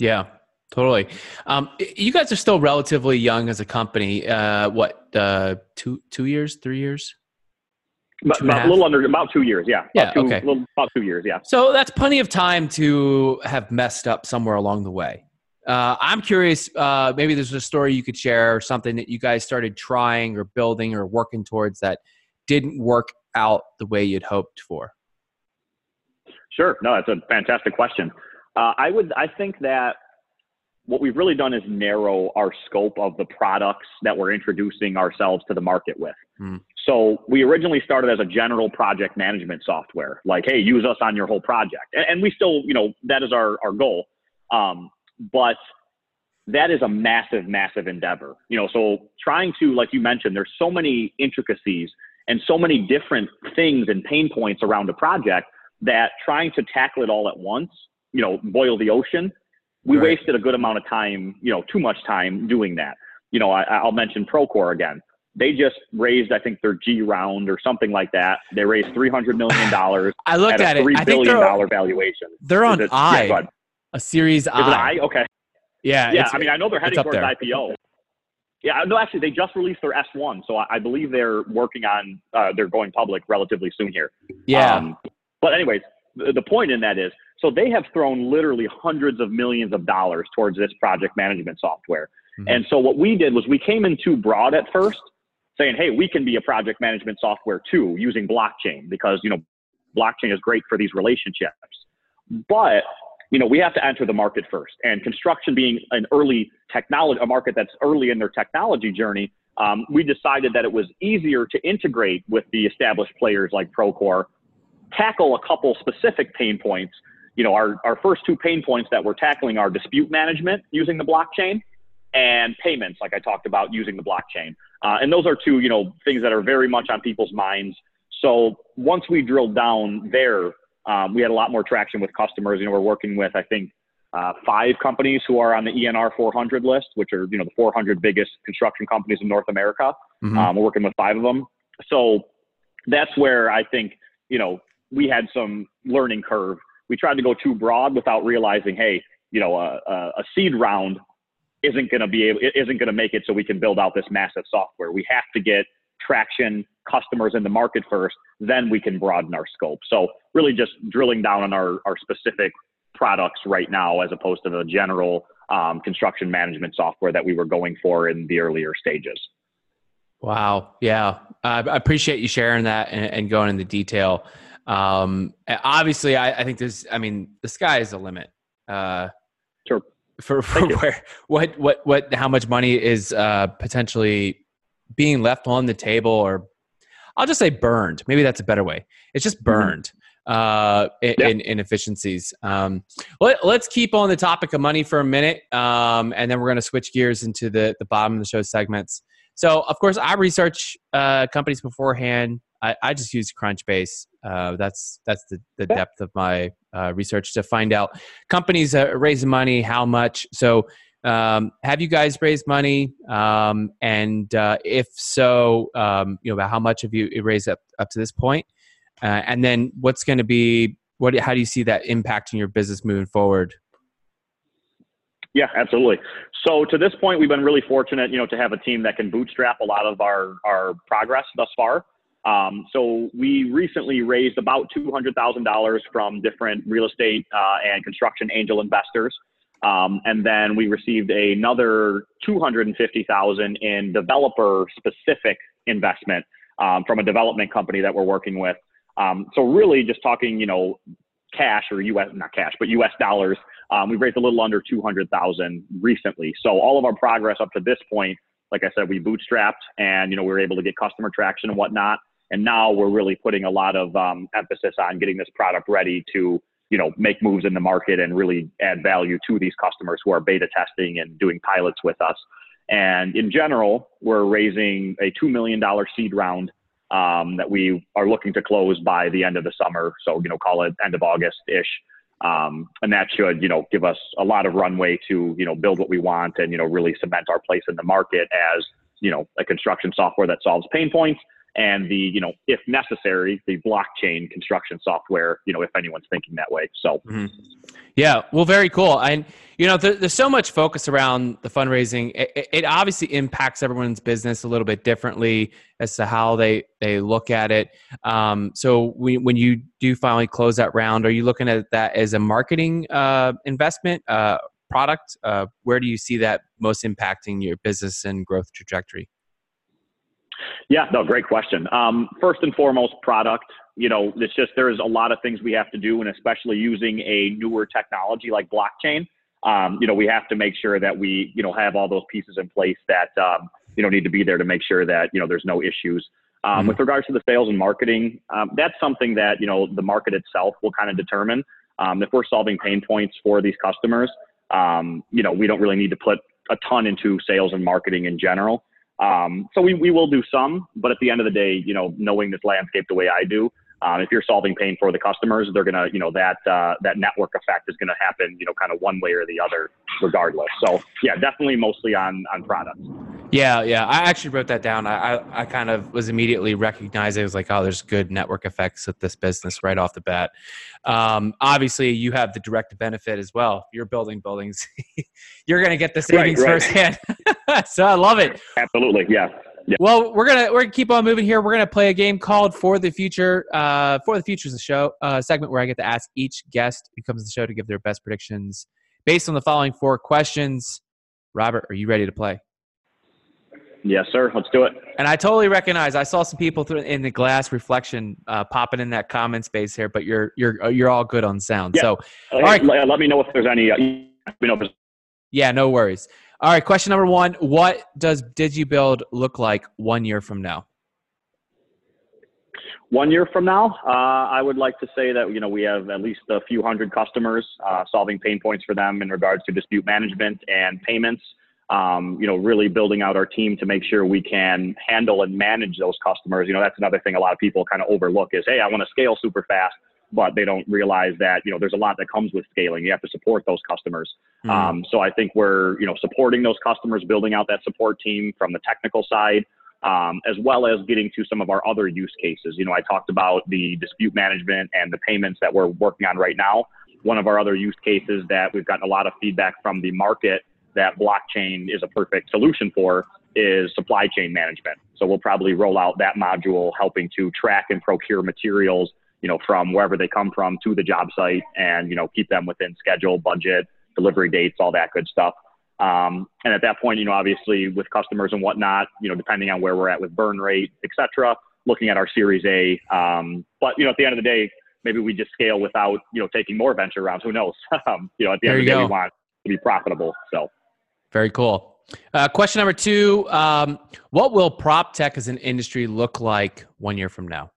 Yeah, totally. You guys are still relatively young as a company. 2 years, 3 years? About a little under, about 2 years, yeah. About 2 years, yeah. So that's plenty of time to have messed up somewhere along the way. I'm curious, maybe there's a story you could share or something that you guys started trying or building or working towards that didn't work out the way you'd hoped for. Sure. No, that's a fantastic question. I think that what we've really done is narrow our scope of the products that we're introducing ourselves to the market with. Mm. So we originally started as a general project management software, like, hey, use us on your whole project. And we still, that is our goal. But that is a massive, massive endeavor. So trying to, like you mentioned, there's so many intricacies and so many different things and pain points around a project that trying to tackle it all at once, boil the ocean, we Right. wasted a good amount of time, too much time doing that. I'll mention Procore again. They just raised, I think, their G round or something like that. They raised $300 million. I looked at it. $3 billion valuation. They're on I, yeah, a series I. Is it I? Okay. Yeah. Yeah. I mean, I know they're heading towards IPO. Yeah. No, actually, they just released their S1. So I believe they're working on, they're going public relatively soon here. Yeah. But anyways, the point in that is, so they have thrown literally hundreds of millions of dollars towards this project management software. Mm-hmm. And so what we did was we came in too broad at first, saying, hey, we can be a project management software too, using blockchain, because, blockchain is great for these relationships. But, we have to enter the market first. And construction being a market that's early in their technology journey, we decided that it was easier to integrate with the established players like Procore, tackle a couple specific pain points. Our first two pain points that we're tackling are dispute management using the blockchain and payments, like I talked about, using the blockchain. And those are two, things that are very much on people's minds. So once we drilled down there, we had a lot more traction with customers. We're working with, I think, 5 companies who are on the ENR 400 list, which are, the 400 biggest construction companies in North America. Mm-hmm. We're working with 5 of them. So that's where I think, we had some learning curve. We tried to go too broad without realizing, hey, a seed round isn't going to make it so we can build out this massive software. We have to get traction, customers in the market first, then we can broaden our scope. So really just drilling down on our specific products right now, as opposed to the general construction management software that we were going for in the earlier stages. Wow. Yeah. I appreciate you sharing that and going into detail. Obviously I think the sky is the limit, sure. for where, what, how much money is, potentially being left on the table, or I'll just say burned. Maybe that's a better way. It's just burned, in efficiencies. Let's keep on the topic of money for a minute. And then we're going to switch gears into the bottom of the show segments. So, of course, I research companies beforehand. I just use Crunchbase. That's the depth of my research to find out companies raising money, how much. So, have you guys raised money? And if so, about how much have you raised up to this point? And then, what's going to be what? How do you see that impacting your business moving forward? Yeah, absolutely. So to this point, we've been really fortunate, to have a team that can bootstrap a lot of our progress thus far. So we recently raised about $200,000 from different real estate and construction angel investors. And then we received another $250,000 in developer-specific investment from a development company that we're working with. So really just talking, cash or U.S. not cash, but U.S. dollars. We've raised a little under 200,000 recently. So all of our progress up to this point, like I said, we bootstrapped and, we were able to get customer traction and whatnot. And now we're really putting a lot of emphasis on getting this product ready to, make moves in the market and really add value to these customers who are beta testing and doing pilots with us. And in general, we're raising a $2 million seed round that we are looking to close by the end of the summer. So, call it end of August-ish. And that should, give us a lot of runway to, build what we want and, really cement our place in the market as, a construction software that solves pain points and the, you know, if necessary, the blockchain construction software, you know, if anyone's thinking that way. So, yeah, well, very cool. And, you know, there's so much focus around the fundraising. It obviously impacts everyone's business a little bit differently as to how they look at it. So when you do finally close that round, are you looking at that as a marketing investment, product? Where do you see that most impacting your business and growth trajectory? Yeah, no, great question. First and foremost, product. You know, it's just, there's a lot of things we have to do, and especially using a newer technology like blockchain. You know, we have to make sure that we, you know, have all those pieces in place that, you know, need to be there to make sure that, you know, there's no issues. With regards to the sales and marketing, that's something that, you know, the market itself will kind of determine. If we're solving pain points for these customers, you know, we don't really need to put a ton into sales and marketing in general. So we will do some, but at the end of the day, you know, knowing this landscape the way I do, if you're solving pain for the customers, they're going to, you know, that network effect is going to happen, you know, kind of one way or the other regardless. So yeah, definitely mostly on products. Yeah. Yeah. I actually wrote that down. I kind of was immediately recognized. It was like, oh, there's good network effects with this business right off the bat. Obviously you have the direct benefit as well. You're building buildings. You're going to get the savings firsthand. So I love it. Absolutely. Yeah. Yeah. Well, we're gonna keep on moving here. We're gonna play a game called For the Future. For the Future is a show segment where I get to ask each guest who comes to the show to give their best predictions based on the following four questions. Robert, are you ready to play? Yes, sir. Let's do it. And I totally recognize. I saw some people in the glass reflection popping in that comment space here, but you're all good on sound. Yeah. So, all right. Let me know if there's any. Yeah, no worries. All right, question number one. What does DigiBuild look like 1 year from now? 1 year from now, I would like to say that, you know, we have at least a few hundred customers, solving pain points for them in regards to dispute management and payments. You know, really building out our team to make sure we can handle and manage those customers. You know, that's another thing a lot of people kind of overlook is, hey, I want to scale super fast, but they don't realize that, you know, there's a lot that comes with scaling. You have to support those customers. So I think we're, you know, supporting those customers, building out that support team from the technical side, as well as getting to some of our other use cases. You know, I talked about the dispute management and the payments that we're working on right now. One of our other use cases that we've gotten a lot of feedback from the market that blockchain is a perfect solution for is supply chain management. So we'll probably roll out that module, helping to track and procure materials, you know, from wherever they come from to the job site and, you know, keep them within schedule, budget, delivery dates, all that good stuff. And at that point, you know, obviously with customers and whatnot, you know, depending on where we're at with burn rate, et cetera, looking at our Series A. But, you know, at the end of the day, maybe we just scale without, you know, taking more venture rounds. Who knows? You know, at the end of the day, we want to be profitable. So very cool. Question number two. What will prop tech as an industry look like 1 year from now?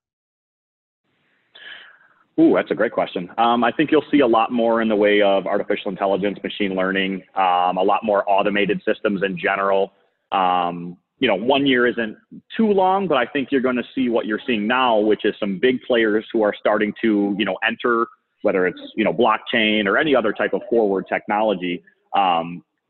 Ooh, that's a great question. I think you'll see a lot more in the way of artificial intelligence, machine learning, a lot more automated systems in general. You know, 1 year isn't too long, but I think you're going to see what you're seeing now, which is some big players who are starting to, you know, enter, whether it's, you know, blockchain or any other type of forward technology.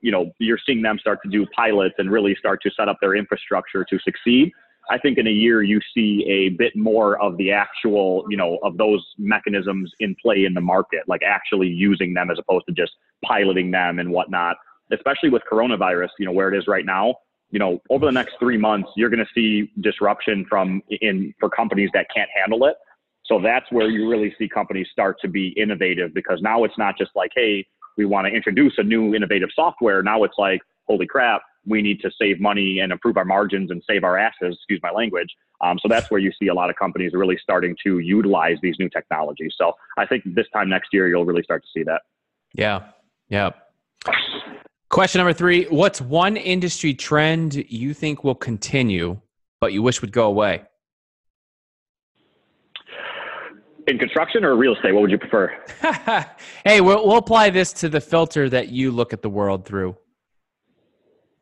You know, you're seeing them start to do pilots and really start to set up their infrastructure to succeed. I think in a year you see a bit more of the actual, you know, of those mechanisms in play in the market, like actually using them as opposed to just piloting them and whatnot, especially with coronavirus, you know, where it is right now. You know, over the next 3 months, you're going to see disruption for companies that can't handle it. So that's where you really see companies start to be innovative, because now it's not just like, hey, we want to introduce a new innovative software. Now it's like, holy crap, we need to save money and improve our margins and save our asses, excuse my language. So that's where you see a lot of companies really starting to utilize these new technologies. So I think this time next year, you'll really start to see that. Yeah. Yeah. Question number three, what's one industry trend you think will continue, but you wish would go away? In construction or real estate? What would you prefer? Hey, we'll apply this to the filter that you look at the world through.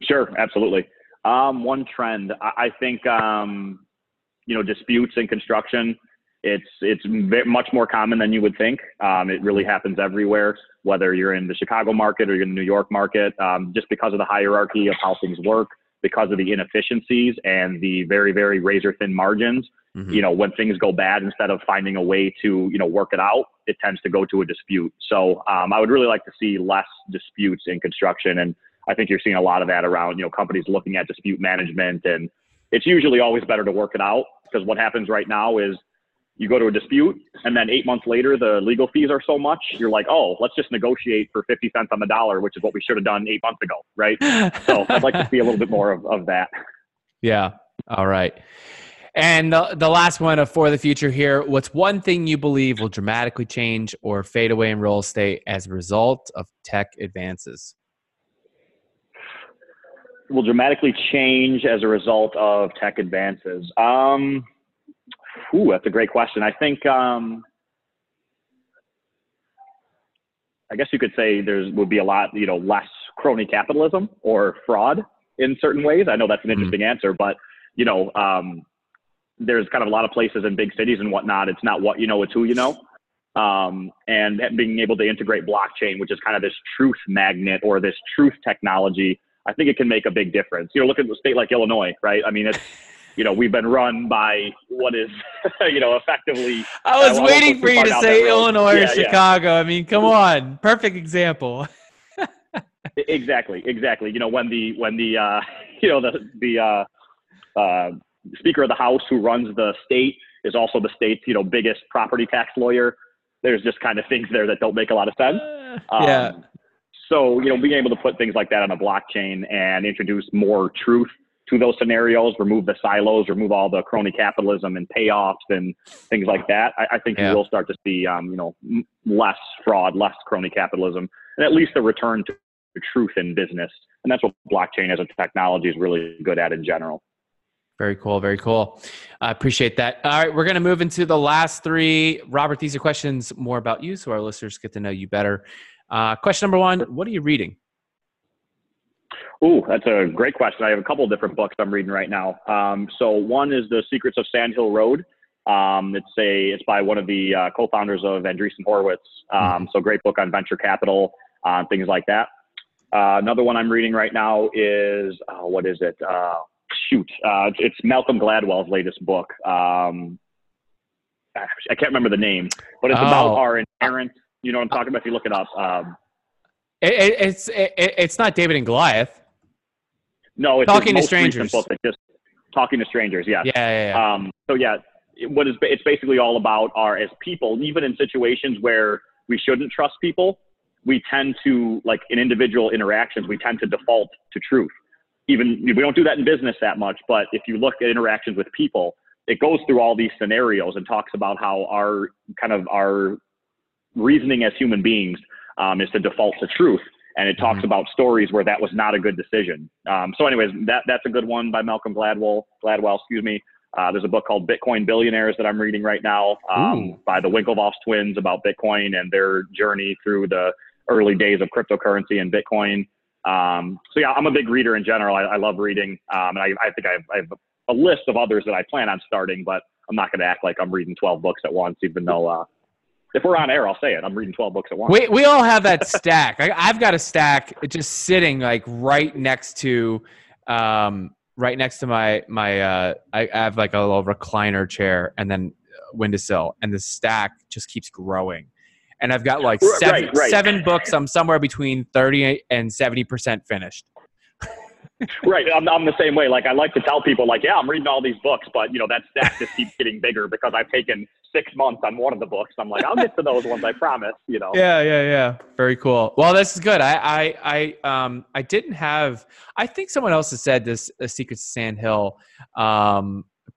Sure, absolutely. One trend, I think, you know, disputes in construction, it's much more common than you would think. It really happens everywhere, whether you're in the Chicago market or you're in the New York market, just because of the hierarchy of how things work. because of the inefficiencies and the very, very razor thin margins. Mm-hmm. You know, when things go bad, instead of finding a way to, you know, work it out, it tends to go to a dispute. So I would really like to see less disputes in construction. And I think you're seeing a lot of that around, you know, companies looking at dispute management, and it's usually always better to work it out, because what happens right now is you go to a dispute and then 8 months later, the legal fees are so much, you're like, oh, let's just negotiate for 50 cents on the dollar, which is what we should have done 8 months ago. Right. So I'd like to see a little bit more of that. Yeah. All right. And the last one for the future here, what's one thing you believe will dramatically change or fade away in real estate as a result of tech advances? Will dramatically change as a result of tech advances. That's a great question. I think, I guess you could say would be a lot, you know, less crony capitalism or fraud in certain ways. I know that's an interesting answer, but you know, there's kind of a lot of places in big cities and whatnot. It's not what you know, it's who you know. And being able to integrate blockchain, which is kind of this truth magnet or this truth technology, I think it can make a big difference. You know, look at a state like Illinois, right? I mean, it's, you know, we've been run by what is, you know, effectively. I was waiting for you to say Illinois or Chicago. Yeah. I mean, come on. Perfect example. Exactly. You know, when the Speaker of the House who runs the state is also the state's, you know, biggest property tax lawyer. There's just kind of things there that don't make a lot of sense. Yeah. So, you know, being able to put things like that on a blockchain and introduce more truth to those scenarios, remove the silos, remove all the crony capitalism and payoffs and things like that, I think you will start to see, you know, less fraud, less crony capitalism, and at least a return to truth in business. And that's what blockchain as a technology is really good at in general. Very cool. Very cool. I appreciate that. All right. We're going to move into the last three. Robert, these are questions more about you, so our listeners get to know you better. Question number one, what are you reading? Ooh, that's a great question. I have a couple of different books I'm reading right now. So one is The Secrets of Sand Hill Road. It's by one of the co-founders of Andreessen Horowitz. So great book on venture capital, things like that. Another one I'm reading right now is, what is it? It's Malcolm Gladwell's latest book. I can't remember the name, but it's about our inherent... You know what I'm talking about? If you look it up, it's not David and Goliath. No, it's Talking to Strangers. Just Talking to Strangers. Yeah. It's basically all about our, as people, even in situations where we shouldn't trust people, we tend to, like in individual interactions, we tend to default to truth. Even we don't do that in business that much, but if you look at interactions with people, it goes through all these scenarios and talks about how our reasoning as human beings is to default to truth. And it talks about stories where that was not a good decision. So anyways, that's a good one by Malcolm Gladwell, excuse me. There's a book called Bitcoin Billionaires that I'm reading right now by the Winklevoss twins about Bitcoin and their journey through the early days of cryptocurrency and Bitcoin. I'm a big reader in general. I love reading. And I think I have a list of others that I plan on starting, but I'm not going to act like I'm reading 12 books at once, even though, if we're on air, I'll say it. I'm reading 12 books at once. We all have that stack. I've got a stack just sitting like right next to my. I have like a little recliner chair and then windowsill, and the stack just keeps growing. And I've got like seven books. I'm somewhere between 30 and 70% finished. Right. I'm the same way. Like I like to tell people like, yeah, I'm reading all these books, but you know, that stack just keeps getting bigger because I've taken 6 months on one of the books. I'm like, I'll get to those ones. I promise, you know? Yeah. Very cool. Well, this is good. I think someone else has said this, Secrets of Sand Hill,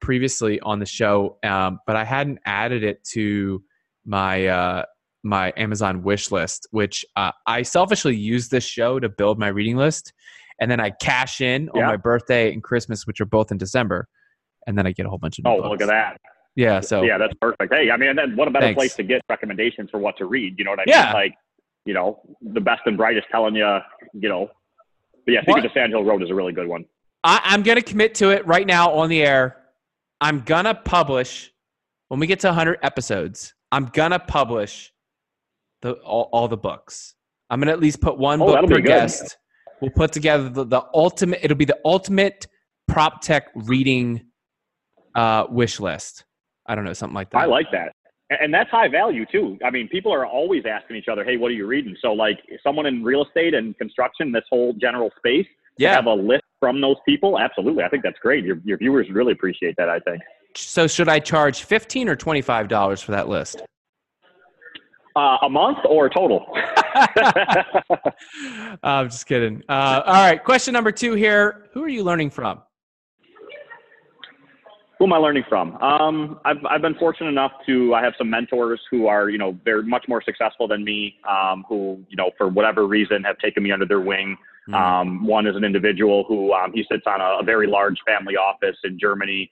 previously on the show. But I hadn't added it to my Amazon wish list, which, I selfishly use this show to build my reading list. And then I cash in on my birthday and Christmas, which are both in December. And then I get a whole bunch of new books. Look at that. Yeah. So yeah, that's perfect. Hey, I mean, and then what a better place to get recommendations for what to read. You know what I mean? Like, you know, the best and brightest telling you, you know, but yeah, Secret of Sand Hill Road is a really good one. I'm going to commit to it right now on the air. I'm going to publish when we get to 100 episodes, I'm going to publish all the books. I'm going to at least put one book per guest. We'll put together the ultimate, it'll be the ultimate prop tech reading wish list. I don't know, something like that. I like that. And that's high value too. I mean, people are always asking each other, hey, what are you reading? So like someone in real estate and construction, this whole general space, yeah, have a list from those people. Absolutely. I think that's great. Your viewers really appreciate that, I think. So should I charge $15 or $25 for that list? A month or total? I'm just kidding. All right. Question number two here. Who are you learning from? Who am I learning from? I've been fortunate enough to, I have some mentors who are, you know, they're much more successful than me, who, you know, for whatever reason have taken me under their wing. Mm-hmm. One is an individual who, he sits on a very large family office in Germany.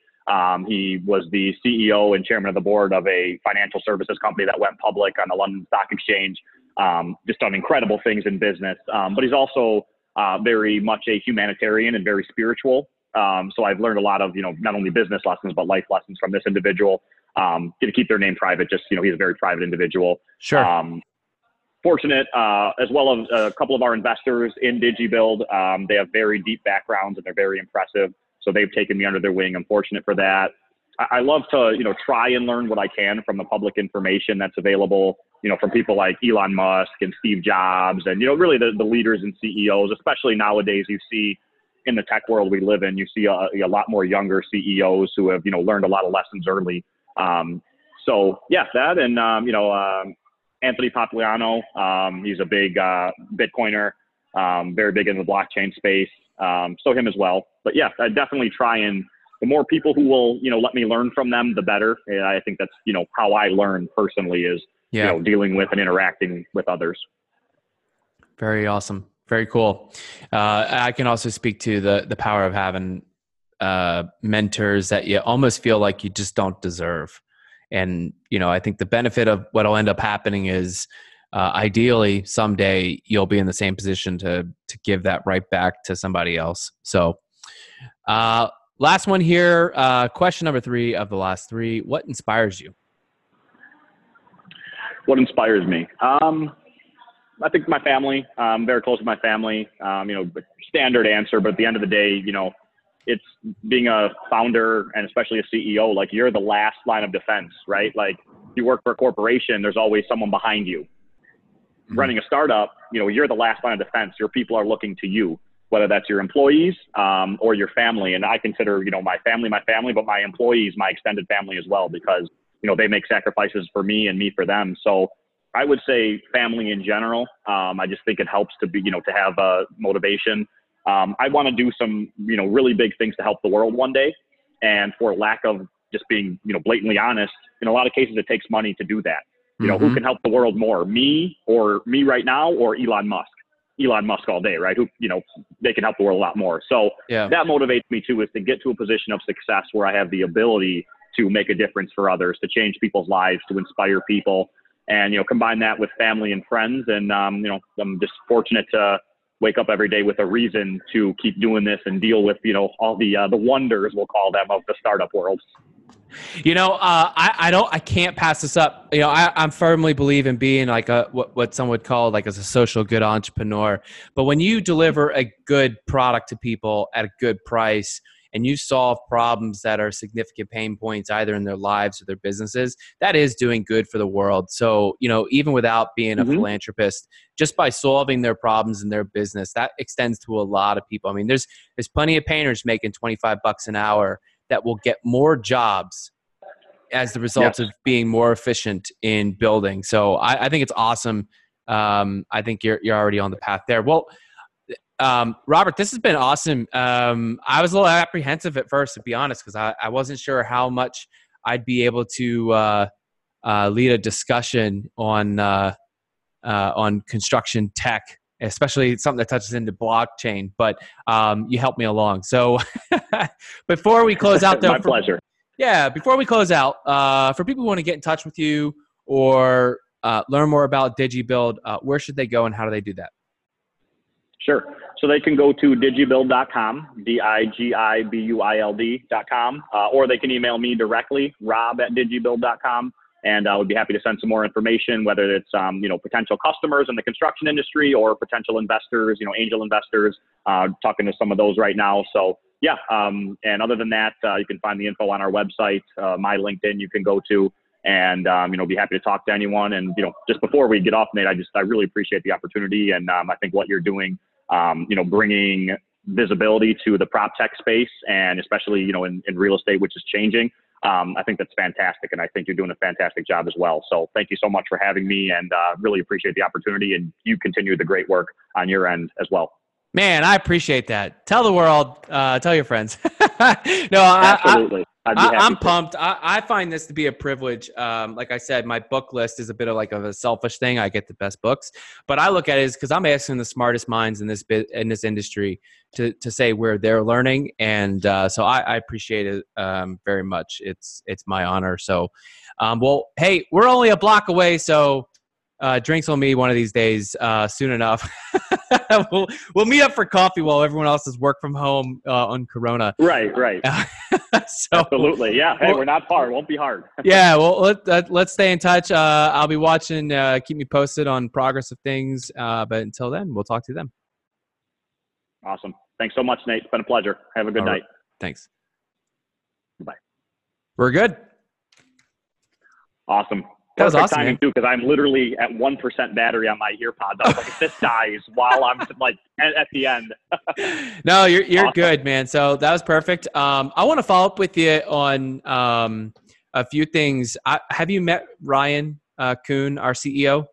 He was the CEO and chairman of the board of a financial services company that went public on the London Stock Exchange. Just done incredible things in business. But he's also very much a humanitarian and very spiritual. So I've learned a lot of, you know, not only business lessons, but life lessons from this individual. Gonna keep their name private, just, you know, he's a very private individual. Sure. Fortunate, as well as a couple of our investors in DigiBuild. They have very deep backgrounds and they're very impressive. So they've taken me under their wing. I'm fortunate for that. I love to, you know, try and learn what I can from the public information that's available, you know, from people like Elon Musk and Steve Jobs and, you know, really the leaders and CEOs, especially nowadays. You see in the tech world we live in, you see a lot more younger CEOs who have, you know, learned a lot of lessons early. So yeah, that, and, you know, Anthony Pompliano, he's a big Bitcoiner, very big in the blockchain space. So him as well. But yeah, I definitely try, and the more people who will, you know, let me learn from them, the better. And I think that's, you know, how I learn personally is, yeah, you know, dealing with and interacting with others. Very awesome. Very cool. I can also speak to the power of having mentors that you almost feel like you just don't deserve. And, you know, I think the benefit of what will end up happening is, ideally someday you'll be in the same position to give that right back to somebody else. So, last one here. Question number three of the last three. What inspires you? What inspires me? I think my family. I'm very close to my family. You know, standard answer, but at the end of the day, you know, it's being a founder and especially a CEO, like you're the last line of defense, right? Like you work for a corporation, there's always someone behind you. Running a startup, you know, you're the last line of defense. Your people are looking to you, whether that's your employees or your family. And I consider, you know, my family, but my employees, my extended family as well, because, you know, they make sacrifices for me and me for them. So I would say family in general. I just think it helps to be, you know, to have motivation. I want to do some, you know, really big things to help the world one day. And for lack of just being, you know, blatantly honest, in a lot of cases, it takes money to do that. You know, who can help the world more, me right now or Elon Musk all day, right? Who, you know, they can help the world a lot more. So yeah, that motivates me too, is to get to a position of success where I have the ability to make a difference for others, to change people's lives, to inspire people, and, you know, combine that with family and friends. And, you know, I'm just fortunate to wake up every day with a reason to keep doing this and deal with, you know, all the wonders, we'll call them, of the startup world. You know, I can't pass this up. You know, I firmly believe in being like what some would call like as a social good entrepreneur. But when you deliver a good product to people at a good price and you solve problems that are significant pain points either in their lives or their businesses, that is doing good for the world. So, you know, even without being a philanthropist, just by solving their problems in their business, that extends to a lot of people. I mean, there's plenty of painters making $25 an hour that will get more jobs as the result of being more efficient in building. So I think it's awesome. I think you're already on the path there. Well, Robert, this has been awesome. I was a little apprehensive at first, to be honest, because I wasn't sure how much I'd be able to lead a discussion on construction tech, especially something that touches into blockchain, but you helped me along. So before we close out, though, my pleasure. Yeah, before we close out, for people who want to get in touch with you or learn more about DigiBuild, where should they go and how do they do that? Sure. So they can go to digibuild.com, digibuild.com, or they can email me directly, rob@digibuild.com. And I would be happy to send some more information, whether it's, potential customers in the construction industry or potential investors, angel investors, talking to some of those right now. So yeah. And other than that, you can find the info on our website, my LinkedIn, you can go to, and, be happy to talk to anyone. And, just before we get off, Nate, I really appreciate the opportunity. And, I think what you're doing, bringing visibility to the prop tech space, and especially, in real estate, which is changing. I think that's fantastic, and I think you're doing a fantastic job as well. So thank you so much for having me, and really appreciate the opportunity, and you continue the great work on your end as well. Man, I appreciate that. Tell the world, tell your friends. No, absolutely. I'm pumped. I find this to be a privilege. Like I said, my book list is a bit of like a selfish thing. I get the best books, but I look at it as because I'm asking the smartest minds in this industry to say where they're learning, and so I appreciate it very much. It's my honor. So, well, hey, we're only a block away, so drinks on me one of these days soon enough. We'll meet up for coffee while everyone else is work from home on Corona. Right. So, absolutely. Yeah. Hey, we're not far. It won't be hard. Yeah. Well, let's stay in touch. I'll be watching. Keep me posted on progress of things. But until then, we'll talk to them. Awesome. Thanks so much, Nate. It's been a pleasure. Have a good night. Thanks. Bye. We're good. Awesome. That was awesome, timing, too, because I'm literally at 1% battery on my earpods. I was like, if this dies while I'm like at the end. No, you're awesome. Good, man. So that was perfect. I want to follow up with you on a few things. Have you met Ryan Kuhn, our CEO?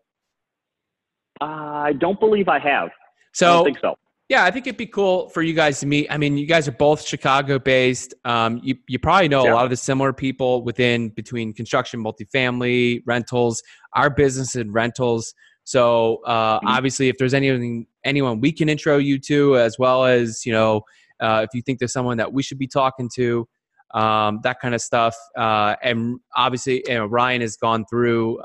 I don't believe I have. So, I don't think so. Yeah, I think it'd be cool for you guys to meet. I mean, you guys are both Chicago-based. You probably know a lot of the similar people between construction, multifamily, rentals, our business in rentals. So obviously, if there's anyone we can intro you to, as well as if you think there's someone that we should be talking to, that kind of stuff. And obviously, Ryan has gone through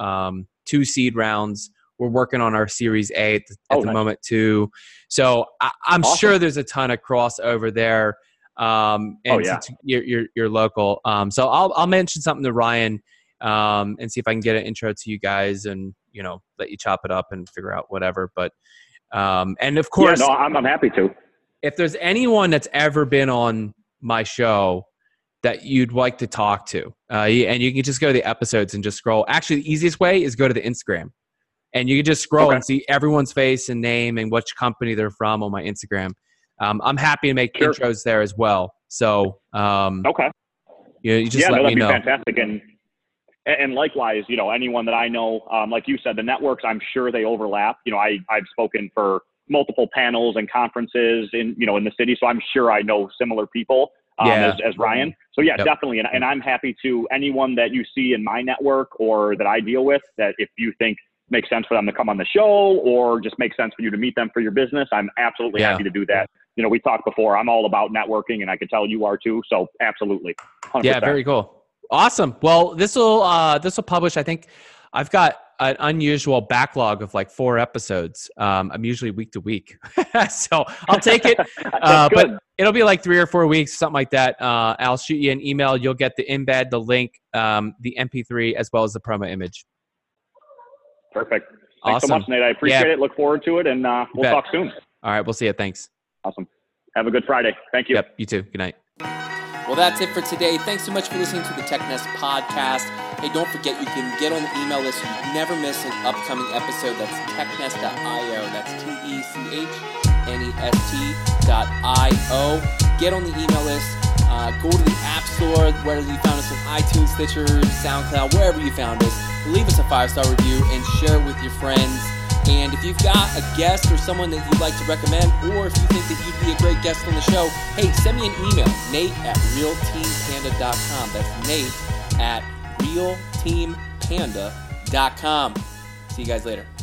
2 seed rounds. We're working on our Series A at the moment too. So I'm awesome. Sure there's a ton of crossover there. And since you're local. So I'll mention something to Ryan and see if I can get an intro to you guys and, let you chop it up and figure out whatever. But, and of course, I'm happy to. If there's anyone that's ever been on my show that you'd like to talk to, and you can just go to the episodes and just scroll. Actually, the easiest way is go to the Instagram. And you can just scroll and see everyone's face and name and which company they're from on my Instagram. I'm happy to make intros there as well. So, you just let me know. That'd be fantastic. And likewise, anyone that I know, like you said, the networks, I'm sure they overlap. I've spoken for multiple panels and conferences in the city. So I'm sure I know similar people as Ryan. So definitely. And I'm happy to anyone that you see in my network or that I deal with that if you think makes sense for them to come on the show or just makes sense for you to meet them for your business, I'm absolutely happy to do that. We talked before, I'm all about networking and I could tell you are too. So absolutely. 100%. Yeah. Very cool. Awesome. Well, this will publish, I think I've got an unusual backlog of like 4 episodes. I'm usually week to week, so I'll take it, but it'll be like 3 or 4 weeks, something like that. I'll shoot you an email. You'll get the embed, the link, the MP3, as well as the promo image. Perfect. Thanks so much, Nate. I appreciate it. Look forward to it. And we'll talk soon. All right. We'll see you. Thanks. Awesome. Have a good Friday. Thank you. Yep. You too. Good night. Well, that's it for today. Thanks so much for listening to the TechNest podcast. Hey, don't forget, you can get on the email list so you never miss an upcoming episode. That's technest.io. That's TECHNEST.io. Get on the email list. Go to the App Store, whether you found us on iTunes, Stitcher, SoundCloud, wherever you found us. Leave us a 5-star review and share it with your friends. And if you've got a guest or someone that you'd like to recommend, or if you think that you'd be a great guest on the show, hey, send me an email, nate@realteampanda.com. That's nate@realteampanda.com. See you guys later.